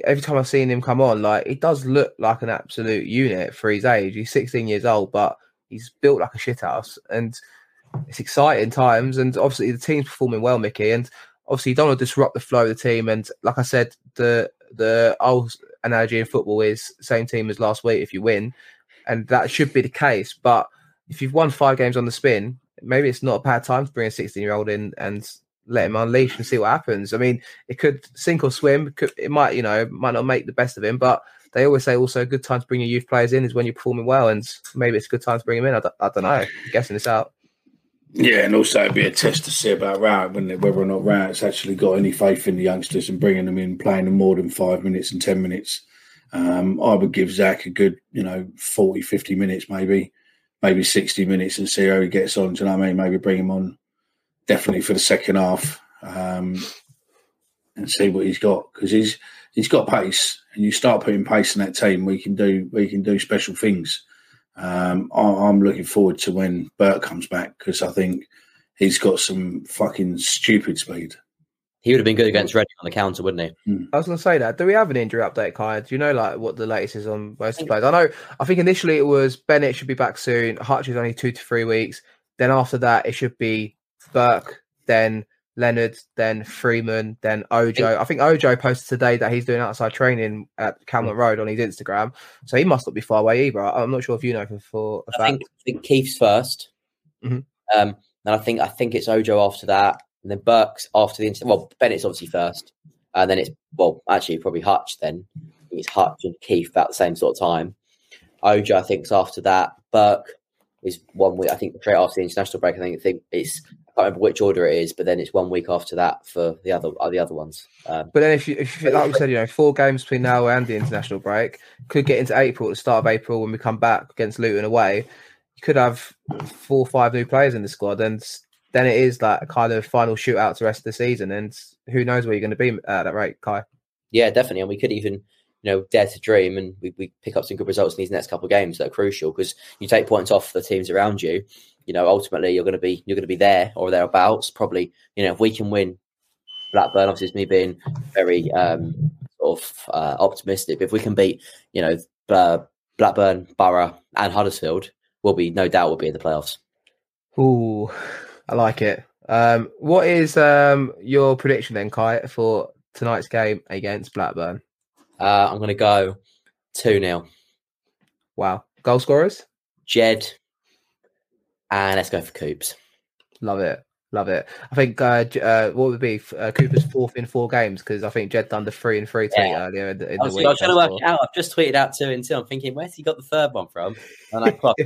every time I've seen him come on, like, he does look like an absolute unit for his age. He's sixteen years old, but he's built like a shithouse, and it's exciting times. And obviously, the team's performing well, Mickey, and. Obviously, you don't want to disrupt the flow of the team. And like I said, the the old analogy in football is same team as last week if you win. And that should be the case. But if you've won five games on the spin, maybe it's not a bad time to bring a sixteen-year-old in and let him unleash and see what happens. I mean, it could sink or swim. It, could, it might, you know, might not make the best of him. But they always say also a good time to bring your youth players in is when you're performing well. And maybe it's a good time to bring him in. I don't, I don't know. I'm guessing this out. Yeah, and also it'd be a test to see about Rowett, wouldn't it? Whether or not Rowett's actually got any faith in the youngsters and bringing them in, playing them more than five minutes and ten minutes. Um, I would give Zach a good, you know, forty, fifty minutes maybe, maybe sixty minutes and see how he gets on. Do you know what I mean? Maybe bring him on definitely for the second half um, and see what he's got, because he's he's got pace, and you start putting pace in that team, we can do we can do special things. Um, I'm looking forward to when Burke comes back, because I think he's got some fucking stupid speed. He would have been good against Reading on the counter, wouldn't he? Mm. I was going to say that. Do we have an injury update, Kai? Do you know like what the latest is on most of the players? I know. I think initially it was Bennett should be back soon. Hutch is only two to three weeks. Then after that, it should be Burke, then Leonard, then Freeman, then Ojo. I think Ojo posted today that he's doing outside training at Camden Road on his Instagram, so he must not be far away either. I'm not sure if you know for, for a fact. I think, I think Keith's first, mm-hmm. um, and I think I think it's Ojo after that, and then Burke's after the incident. Well, Bennett's obviously first, and then it's well, actually probably Hutch. Then it's Hutch and Keith about the same sort of time. Ojo, I think's after that. Burke is one week. I think straight after the international break. I think I think it's. I can't remember which order it is, but then it's one week after that for the other the other ones. Um, but then if you, if you, like we said, you know, four games between now and the international break, could get into April, at the start of April when we come back against Luton away, you could have four or five new players in the squad, and then it is that kind of final shootout to the rest of the season, and who knows where you're going to be at that rate, Kai. Yeah, definitely, and we could even, you know, dare to dream, and we, we pick up some good results in these next couple of games that are crucial, because you take points off the teams around you, you know, ultimately you're going to be, you're going to be there or thereabouts. Probably, you know, if we can win Blackburn, obviously it's me being very um, sort of uh, optimistic, but if we can beat, you know, uh, Blackburn, Borough and Huddersfield, we'll be, no doubt we'll be in the playoffs. Ooh, I like it. Um, what is um, your prediction then, Kai, for tonight's game against Blackburn? Uh, I'm going to go two nil. Wow. Goal scorers? Jed. And let's go for Coops. Love it. Love it. I think uh, uh, what would be uh, Cooper's fourth in four games, because I think Jed done the three and three tweet yeah. earlier in the, in Honestly, the week. I was trying to work it out. I've just tweeted out two and two. I'm thinking, where's he got the third one from? And I clocked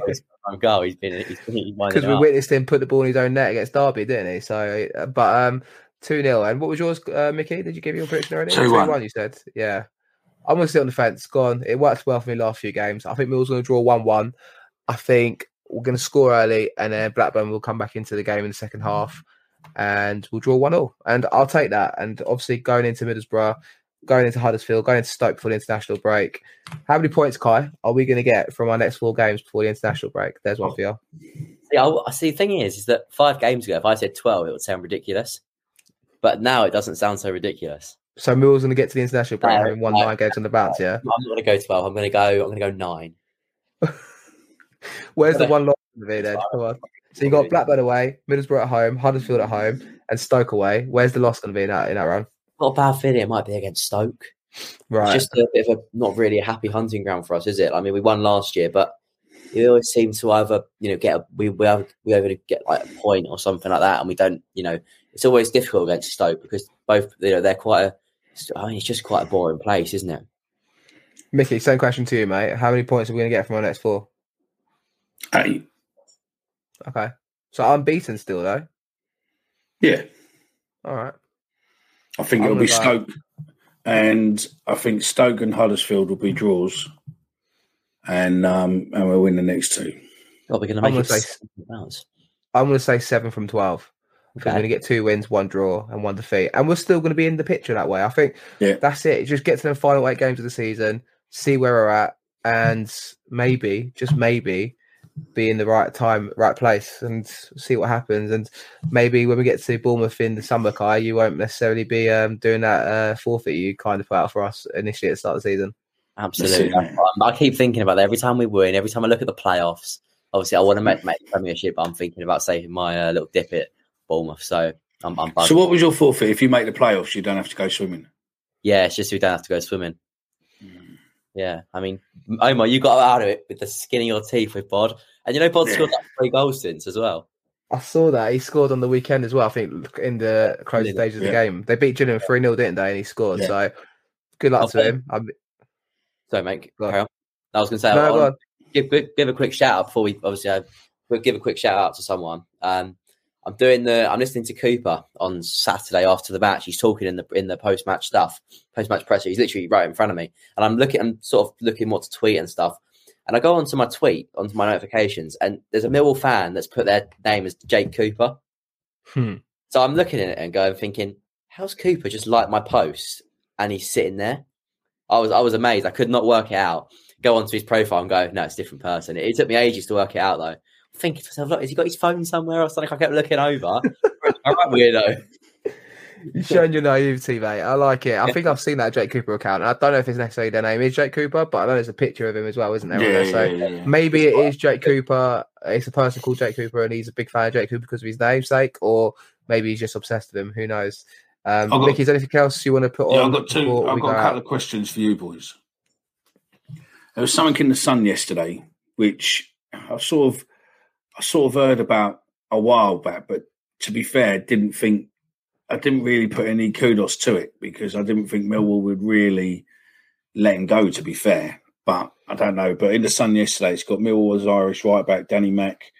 on goal. He's been he's been because we up. witnessed him put the ball in his own net against Derby, didn't he? So, but um, two nil. And what was yours, uh, Mickey? Did you give your prediction already? Two one. Two one. You said, yeah. I'm gonna sit on the fence. Gone. It worked well for me the last few games. I think Mill's gonna draw one one. I think we're going to score early, and then Blackburn will come back into the game in the second half, and we'll draw one all. And I'll take that. And obviously, going into Middlesbrough, going into Huddersfield, going into Stoke for the international break, how many points, Kai, are we going to get from our next four games before the international break? There's one for you. Yeah, I see. The thing is, is that five games ago, if I said twelve, it would sound ridiculous, but now it doesn't sound so ridiculous. So Mill's going to get to the international break having no, won nine games on the bounce. Yeah, I'm not going to go twelve. I'm going to go. I'm going to go nine. Where's the one loss going to be then? Come on. So you got Blackburn away, Middlesbrough at home, Huddersfield at home, and Stoke away. Where's the loss going to be in that in that run? Not a bad feeling. It might be against Stoke. Right. It's just a bit of a not really a happy hunting ground for us, is it? I mean, we won last year, but we always seem to either you know get a, we we either, we either get like a point or something like that, and we don't. You know, it's always difficult against Stoke because both you know they're quite a. I mean, it's just quite a boring place, isn't it? Mickey, same question to you, mate. How many points are we going to get from our next four? Eight. Okay. So unbeaten still, though? Yeah. All right. I think it'll be Stoke. And I think Stoke and Huddersfield will be draws. And um, and we'll win the next two. Oh, we're gonna make it seven pounds. I'm going to say seven from twelve. Okay. We're going to get two wins, one draw, and one defeat. And we're still going to be in the picture that way. I think yeah. that's it. Just get to the final eight games of the season, see where we're at, and maybe, just maybe, be in the right time, right place, and see what happens. And maybe when we get to Bournemouth in the summer, Kai, you won't necessarily be um, doing that uh, forfeit you kind of put out for us initially at the start of the season. Absolutely. I, I keep thinking about that every time we win, every time I look at the playoffs. Obviously, I want to make, make the Premiership, but I'm thinking about saving my uh, little dip at Bournemouth. So I'm, I'm bugged. So what was your forfeit? If you make the playoffs, you don't have to go swimming? Yeah, it's just we don't have to go swimming. Yeah, I mean, Omar, you got out of it with the skin of your teeth with Bod. And you know, Bod's yeah. scored like three goals since as well. I saw that. He scored on the weekend as well, I think, in the closing stages of the yeah. game. They beat Gillingham three nil, yeah. didn't they? And he scored. Yeah. So, good luck I'll to play. him. I'm... Sorry, mate. Go on. I was going to say, no, I'll give, give a quick shout-out before we, obviously, uh, we'll give a quick shout-out to someone. Um, I'm doing the, I'm listening to Cooper on Saturday after the match. He's talking in the in the post match stuff, post match presser. He's literally right in front of me, and I'm looking, I'm sort of looking what to tweet and stuff. And I go onto my tweet, onto my notifications, and there's a Millwall fan that's put their name as Jake Cooper. Hmm. So I'm looking at it and going, thinking, how's Cooper just liked my post and he's sitting there? I was I was amazed. I could not work it out. Go onto his profile and go, no, it's a different person. It, it took me ages to work it out though. Thinking to myself, look, has he got his phone somewhere or something? I kept looking over. All right, weirdo. You're showing your naivety, mate. I like it. I yeah. think I've seen that Jake Cooper account. And I don't know if it's necessarily their name is Jake Cooper, but I know there's a picture of him as well, isn't there? Yeah, yeah, so yeah, yeah. maybe it is Jake Cooper. It's a person called Jake Cooper, and he's a big fan of Jake Cooper because of his namesake, or maybe he's just obsessed with him. Who knows? Um, got, Mickey, is there anything else you want to put yeah, on? I've got two. I've got go a couple out? of questions for you boys. There was something in the Sun yesterday, which I sort of. I sort of heard about a while back, but to be fair, didn't think I didn't really put any kudos to it because I didn't think Millwall would really let him go, to be fair. But I don't know. But in the Sun yesterday, it's got Millwall's Irish right back, Danny Mac,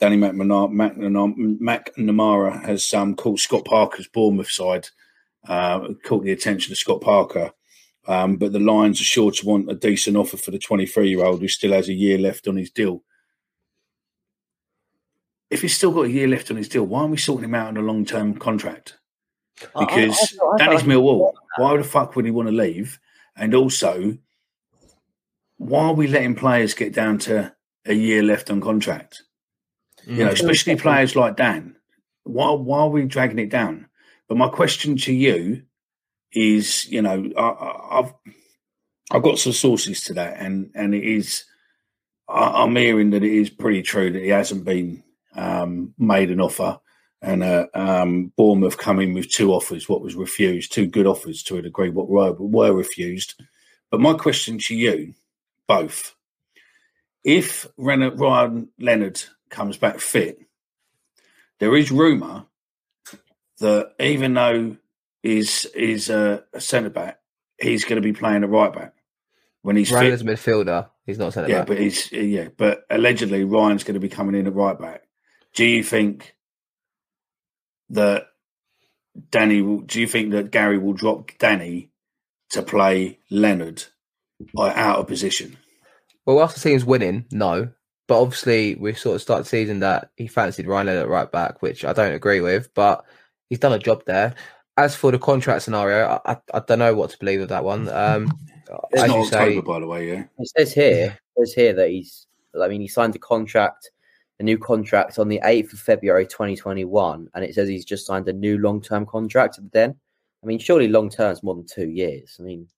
Danny McNamara has um, caught Scott Parker's Bournemouth side, uh, caught the attention of Scott Parker. Um, but the Lions are sure to want a decent offer for the twenty-three-year-old who still has a year left on his deal. If he's still got a year left on his deal, why aren't we sorting him out on a long-term contract? Because I, I, I, I, Danny's Millwall. Why the fuck would he want to leave? And also, why are we letting players get down to a year left on contract? Mm-hmm. You know, especially players like Dan. Why, why are we dragging it down? But my question to you is, you know, I, I've I've got some sources to that, and and it is, I, I'm hearing that it is pretty true that he hasn't been um, made an offer, and uh, um, Bournemouth come in with two offers, what was refused, two good offers to a degree, what were, were refused. But my question to you both, if Ryan Leonard comes back fit, there is rumour that even though he's, he's a, a centre-back, he's going to be playing a right-back. When he's Ryan's fit, midfielder. He's not centre-back. Yeah, but he's yeah, but allegedly Ryan's going to be coming in at right-back. Do you think that Danny will, do you think that Gary will drop Danny to play Leonard out of position? Well, whilst the team's winning, no. But obviously, we sort of started the season that he fancied Ryan Leonard at right back, which I don't agree with, but he's done a job there. As for the contract scenario, I, I don't know what to believe of that one. Um, it's not October, say, by the way, yeah. It says here, it says here that he's, I mean, he signed a contract, a new contract on the eighth of February twenty twenty-one, and it says he's just signed a new long-term contract at the den. I mean, surely long-term is more than two years. I mean...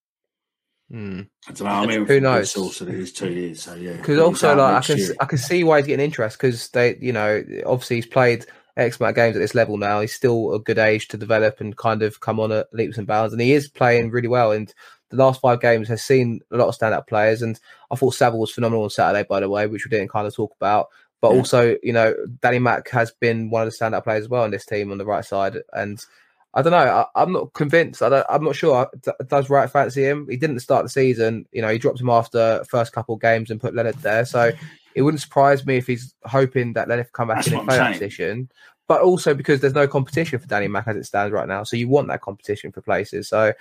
Hmm. I don't know. I mean, who knows? Also, it is two years, so yeah. Because also, like, I can year. I can see why he's getting interest because they, you know, obviously he's played X amount of games at this level now. He's still a good age to develop and kind of come on at leaps and bounds, and he is playing really well. And the last five games has seen a lot of standout players. And I thought Savile was phenomenal on Saturday, by the way, which we didn't kind of talk about. But yeah. also, you know, Danny Mac has been one of the standout players as well in this team on the right side, and. I don't know. I, I'm not convinced. I don't, I'm not sure. D- does Wright fancy him? He didn't start the season. You know, he dropped him after first couple of games and put Leonard there. So it wouldn't surprise me if he's hoping that Leonard can come back That's in a playing position. But also because there's no competition for Danny Mac as it stands right now. So you want that competition for places. So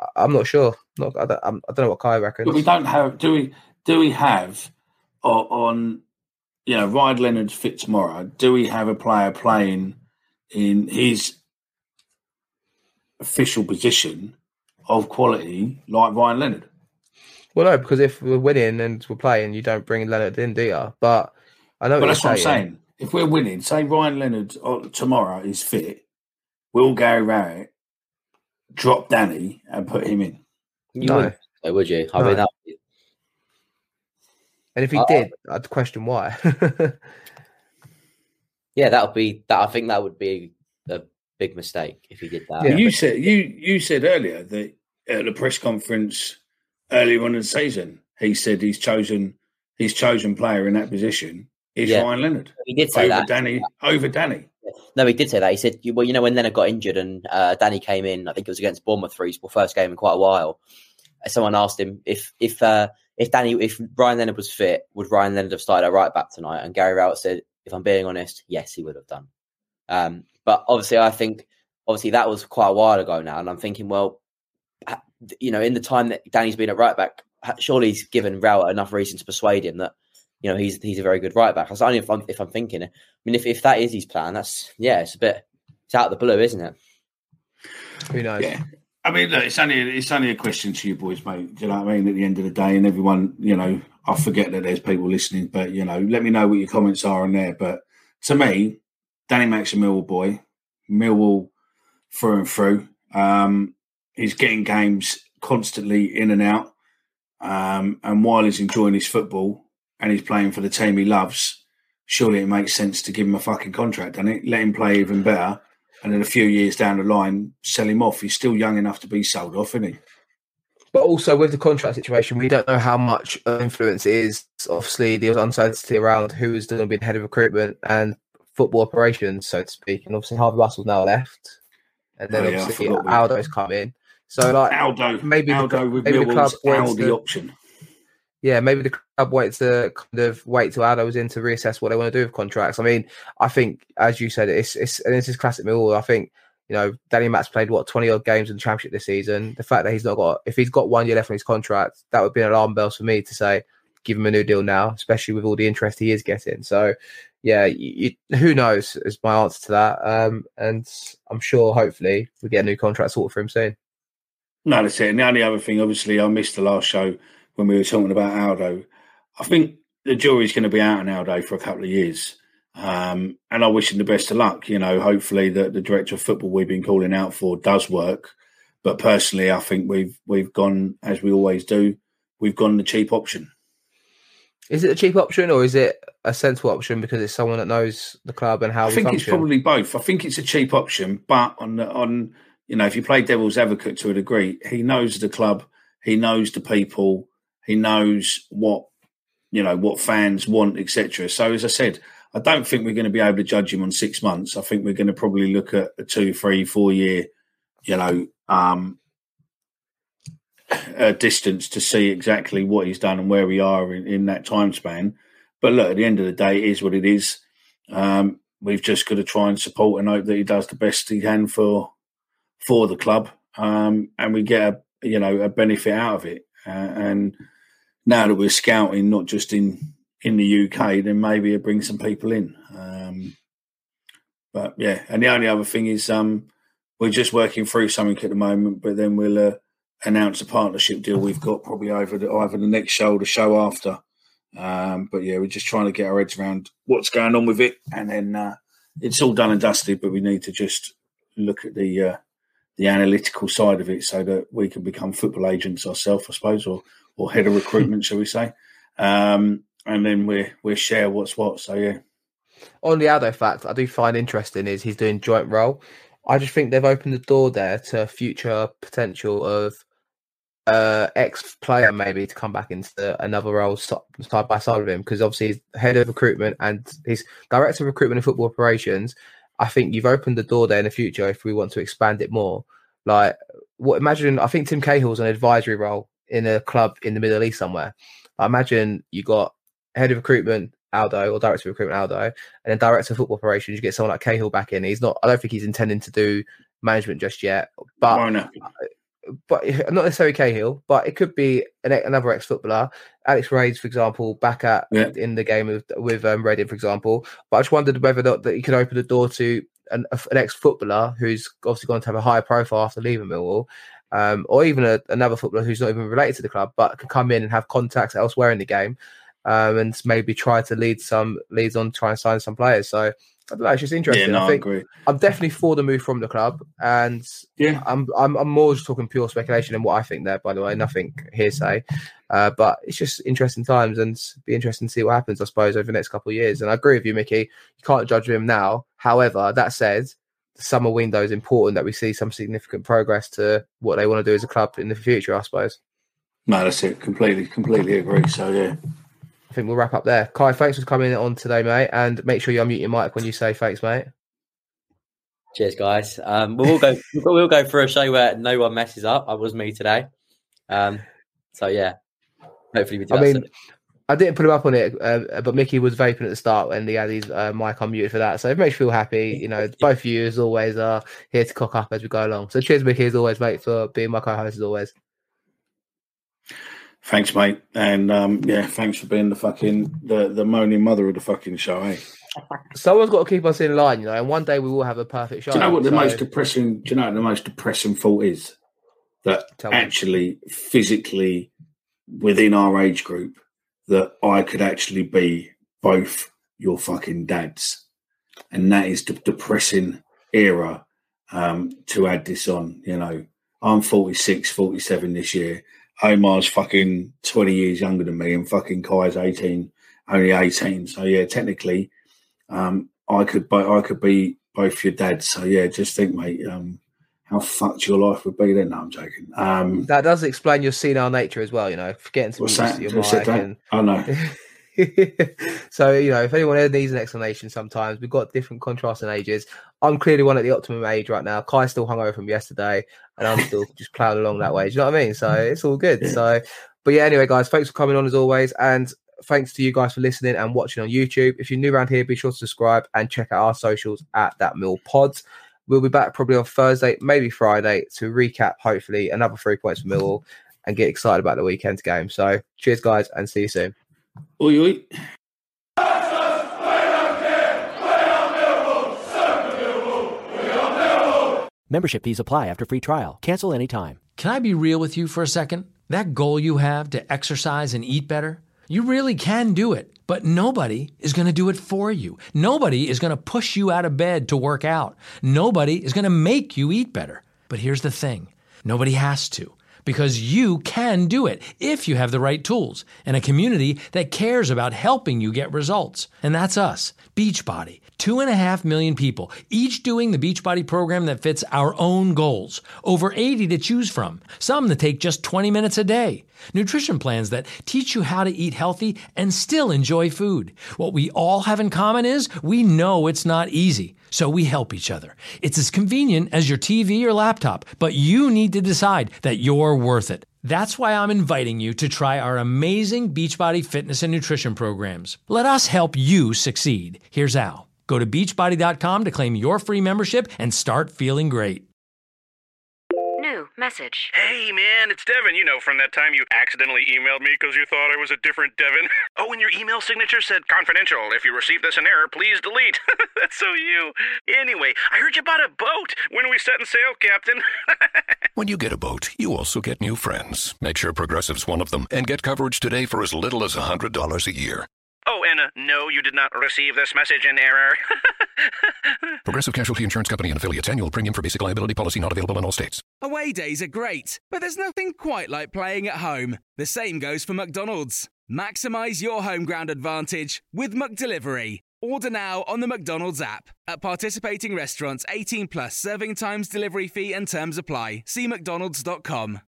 I, I'm not sure. Not, I, don't, I don't know what Kai reckons. But we don't have. Do we? Do we have uh, on? You know, Ryan Leonard's fit tomorrow. Do we have a player playing in his official position of quality like Ryan Leonard? Well, no, because if we're winning and we're playing, you don't bring Leonard in, do you? But I know. But that's what I'm saying. If we're winning, say Ryan Leonard tomorrow is fit, will Gary Rowett drop Danny and put him in? You no, wouldn't. So would you? I no. mean, that would be... and if he uh, did, I'd question why. yeah, that would be that. I think that would be a big mistake if he did that. Yeah, you said you you said earlier that at the press conference earlier on in the season, he said he's chosen his chosen player in that position is yeah. Ryan Leonard. He did say over that. Danny over Danny. No, he did say that. He said, well, you know, when Leonard got injured and uh, Danny came in, I think it was against Bournemouth for his first game in quite a while. Someone asked him if if uh, if Danny if Ryan Leonard was fit, would Ryan Leonard have started at right back tonight? And Gary Rowett said, if I'm being honest, yes, he would have done. Um, But obviously, I think obviously that was quite a while ago now, and I'm thinking, well, you know, in the time that Danny's been at right back, surely he's given Rowett enough reason to persuade him that, you know, he's he's a very good right back. That's only if I'm, if I'm thinking. I mean, if, if that is his plan, that's yeah, it's a bit it's out of the blue, isn't it? Who knows? Yeah, I mean, look, it's only it's only a question to you boys, mate. Do you know what I mean? At the end of the day, and everyone, you know, I forget that there's people listening, but you know, let me know what your comments are on there. But to me, Danny Mac's a Millwall boy, Millwall through and through. Um, he's getting games constantly in and out. Um, and while he's enjoying his football and he's playing for the team he loves, surely it makes sense to give him a fucking contract, doesn't it? Let him play even better. And then a few years down the line, sell him off. He's still young enough to be sold off, isn't he? But also with the contract situation, we don't know how much influence it is. Obviously, there was uncertainty around who is going to be the head of recruitment and football operations, so to speak, and obviously Harvey Russell's now left, and then oh, yeah, obviously Aldo's come in. So like Aldo, maybe Aldo the, with maybe the club wants the option. Yeah, maybe the club waits to kind of wait till Aldo's in to reassess what they want to do with contracts. I mean, I think as you said, it's it's and this is classic Millwall. I think you know Danny Matt's played what twenty odd games in the Championship this season. The fact that he's not got if he's got one year left on his contract, that would be an alarm bells for me to say give him a new deal now, especially with all the interest he is getting. So. Yeah, you, who knows is my answer to that. Um, and I'm sure, hopefully, we'll get a new contract sorted for him soon. No, that's it. And the only other thing, obviously, I missed the last show when we were talking about Aldo. I think the jury's going to be out on Aldo for a couple of years. Um, and I wish him the best of luck. You know, hopefully that the director of football we've been calling out for does work. But personally, I think we've we've gone, as we always do, we've gone the cheap option. Is it a cheap option or is it a sensible option because it's someone that knows the club and how I we think function? It's probably both. I think it's a cheap option, but on on you know, if you play devil's advocate to a degree, he knows the club, he knows the people, he knows what you know what fans want, et cetera. So as I said, I don't think we're going to be able to judge him on six months. I think we're going to probably look at a two, three, four year, you know, um, a distance to see exactly what he's done and where we are in, in that time span. But look, at the end of the day, it is what it is. Um, we've just got to try and support and hope that he does the best he can for for the club, um, and we get a you know a benefit out of it. Uh, and now that we're scouting, not just in. in the U K, then maybe it brings some people in. Um, but yeah, and the only other thing is um, we're just working through something at the moment, but then we'll uh, announce a partnership deal we've got probably over the, either the next show or the show after. Um, but yeah, we're just trying to get our heads around what's going on with it. And then uh, it's all done and dusted, but we need to just look at the uh, the analytical side of it so that we can become football agents ourselves, I suppose, or, or head of recruitment, shall we say. Um And then we we share what's what. So yeah. On the Aldo fact, I do find interesting is he's doing joint role. I just think they've opened the door there to future potential of uh, ex player maybe to come back into another role side by side with him because obviously he's head of recruitment and he's director of recruitment and football operations. I think you've opened the door there in the future if we want to expand it more. Like what? Imagine I think Tim Cahill's an advisory role in a club in the Middle East somewhere. I imagine you got. Head of recruitment Aldo or director of recruitment Aldo and then director of football operations you get someone like Cahill back in. He's not I don't think he's intending to do management just yet, but but not necessarily Cahill, but it could be an, another ex-footballer, Alex Rades for example, back at yeah. in the game of, with um, Reading for example. But I just wondered whether that, that he could open the door to an, an ex-footballer who's obviously going to have a higher profile after leaving Millwall. Um, or even a, another footballer who's not even related to the club but could come in and have contacts elsewhere in the game. Um, and maybe try to lead some leads on, try and sign some players. So I don't know, it's just interesting. Yeah, no, I think I agree. I'm definitely for the move from the club, and yeah, I'm I'm, I'm more just talking pure speculation and what I think there. By the way, nothing hearsay, uh, but it's just interesting times, and it'll be interesting to see what happens. I suppose over the next couple of years, and I agree with you, Mickey. You can't judge him now. However, that said, the summer window is important that we see some significant progress to what they want to do as a club in the future. I suppose. No, that's it. Completely, completely agree. So yeah. I think we'll wrap up there. Kai, thanks for coming on today, mate. And make sure you unmute your mic when you say thanks, mate. Cheers, guys. Um, we'll go. We'll go for a show where no one messes up. I was me today. Um, so yeah, hopefully we do. I mean, soon. I didn't put him up on it, uh, but Mickey was vaping at the start and he had his uh, mic unmuted for that. So it makes me feel happy. You know, both of you as always are here to cock up as we go along. So cheers, Mickey, as always, mate, for being my co-host as always. Thanks, mate, and um, yeah, thanks for being the fucking the, the moaning mother of the fucking show, eh? Someone's got to keep us in line, you know. And one day we will have a perfect show. Do you know what the so... most depressing? Do you know what the most depressing thought is? That Tell actually, me. physically, within our age group, that I could actually be both your fucking dads, and that is the depressing era um, to add this on. You know, I'm forty-six, forty-seven this year. Omar's fucking twenty years younger than me, and fucking Kai's eighteen, only eighteen. So yeah, technically, um, I could, I could be both your dads. So yeah, just think, mate, um, how fucked your life would be then. No, I'm joking. Um, that does explain your senile nature as well. You know, forgetting to be your mic. And... I know. So you know, if anyone needs an explanation, sometimes we've got different contrasts in ages. I'm clearly one at the optimum age right now. Kai's still hungover from yesterday, and I'm still just plowing along that way. Do you know what I mean? So it's all good. Yeah. So, but yeah, anyway, guys, thanks for coming on as always, and thanks to you guys for listening and watching on YouTube. If you're new around here, be sure to subscribe and check out our socials at That Mill Pod. We'll be back probably on Thursday, maybe Friday, to recap hopefully another three points for Millwall and get excited about the weekend's game. So, cheers, guys, and see you soon. Oi, oi. Membership fees apply after free trial. Cancel anytime. Can I be real with you for a second? That goal you have to exercise and eat better, you really can do it, but nobody is going to do it for you. Nobody is going to push you out of bed to work out. Nobody is going to make you eat better. But here's the thing. Nobody has to, because you can do it if you have the right tools and a community that cares about helping you get results. And that's us, Beachbody. Two and a half million people, each doing the Beachbody program that fits our own goals. Over eighty to choose from. Some that take just twenty minutes a day. Nutrition plans that teach you how to eat healthy and still enjoy food. What we all have in common is we know it's not easy, so we help each other. It's as convenient as your T V or laptop, but you need to decide that you're worth it. That's why I'm inviting you to try our amazing Beachbody fitness and nutrition programs. Let us help you succeed. Here's how. Go to beachbody dot com to claim your free membership and start feeling great. New message. Hey, man, it's Devin, you know, from that time you accidentally emailed me because you thought I was a different Devin. Oh, and your email signature said confidential. If you received this in error, please delete. That's so you. Anyway, I heard you bought a boat. When are we setting sail, Captain? When you get a boat, you also get new friends. Make sure Progressive's one of them and get coverage today for as little as one hundred dollars a year. Oh, and uh, no, you did not receive this message in error. Progressive Casualty Insurance Company and affiliates. Annual premium for basic liability policy not available in all states. Away days are great, but there's nothing quite like playing at home. The same goes for McDonald's. Maximize your home ground advantage with McDelivery. Order now on the McDonald's app. At participating restaurants, eighteen plus, serving times, delivery fee and terms apply. See mcdonalds dot com.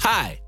Hi,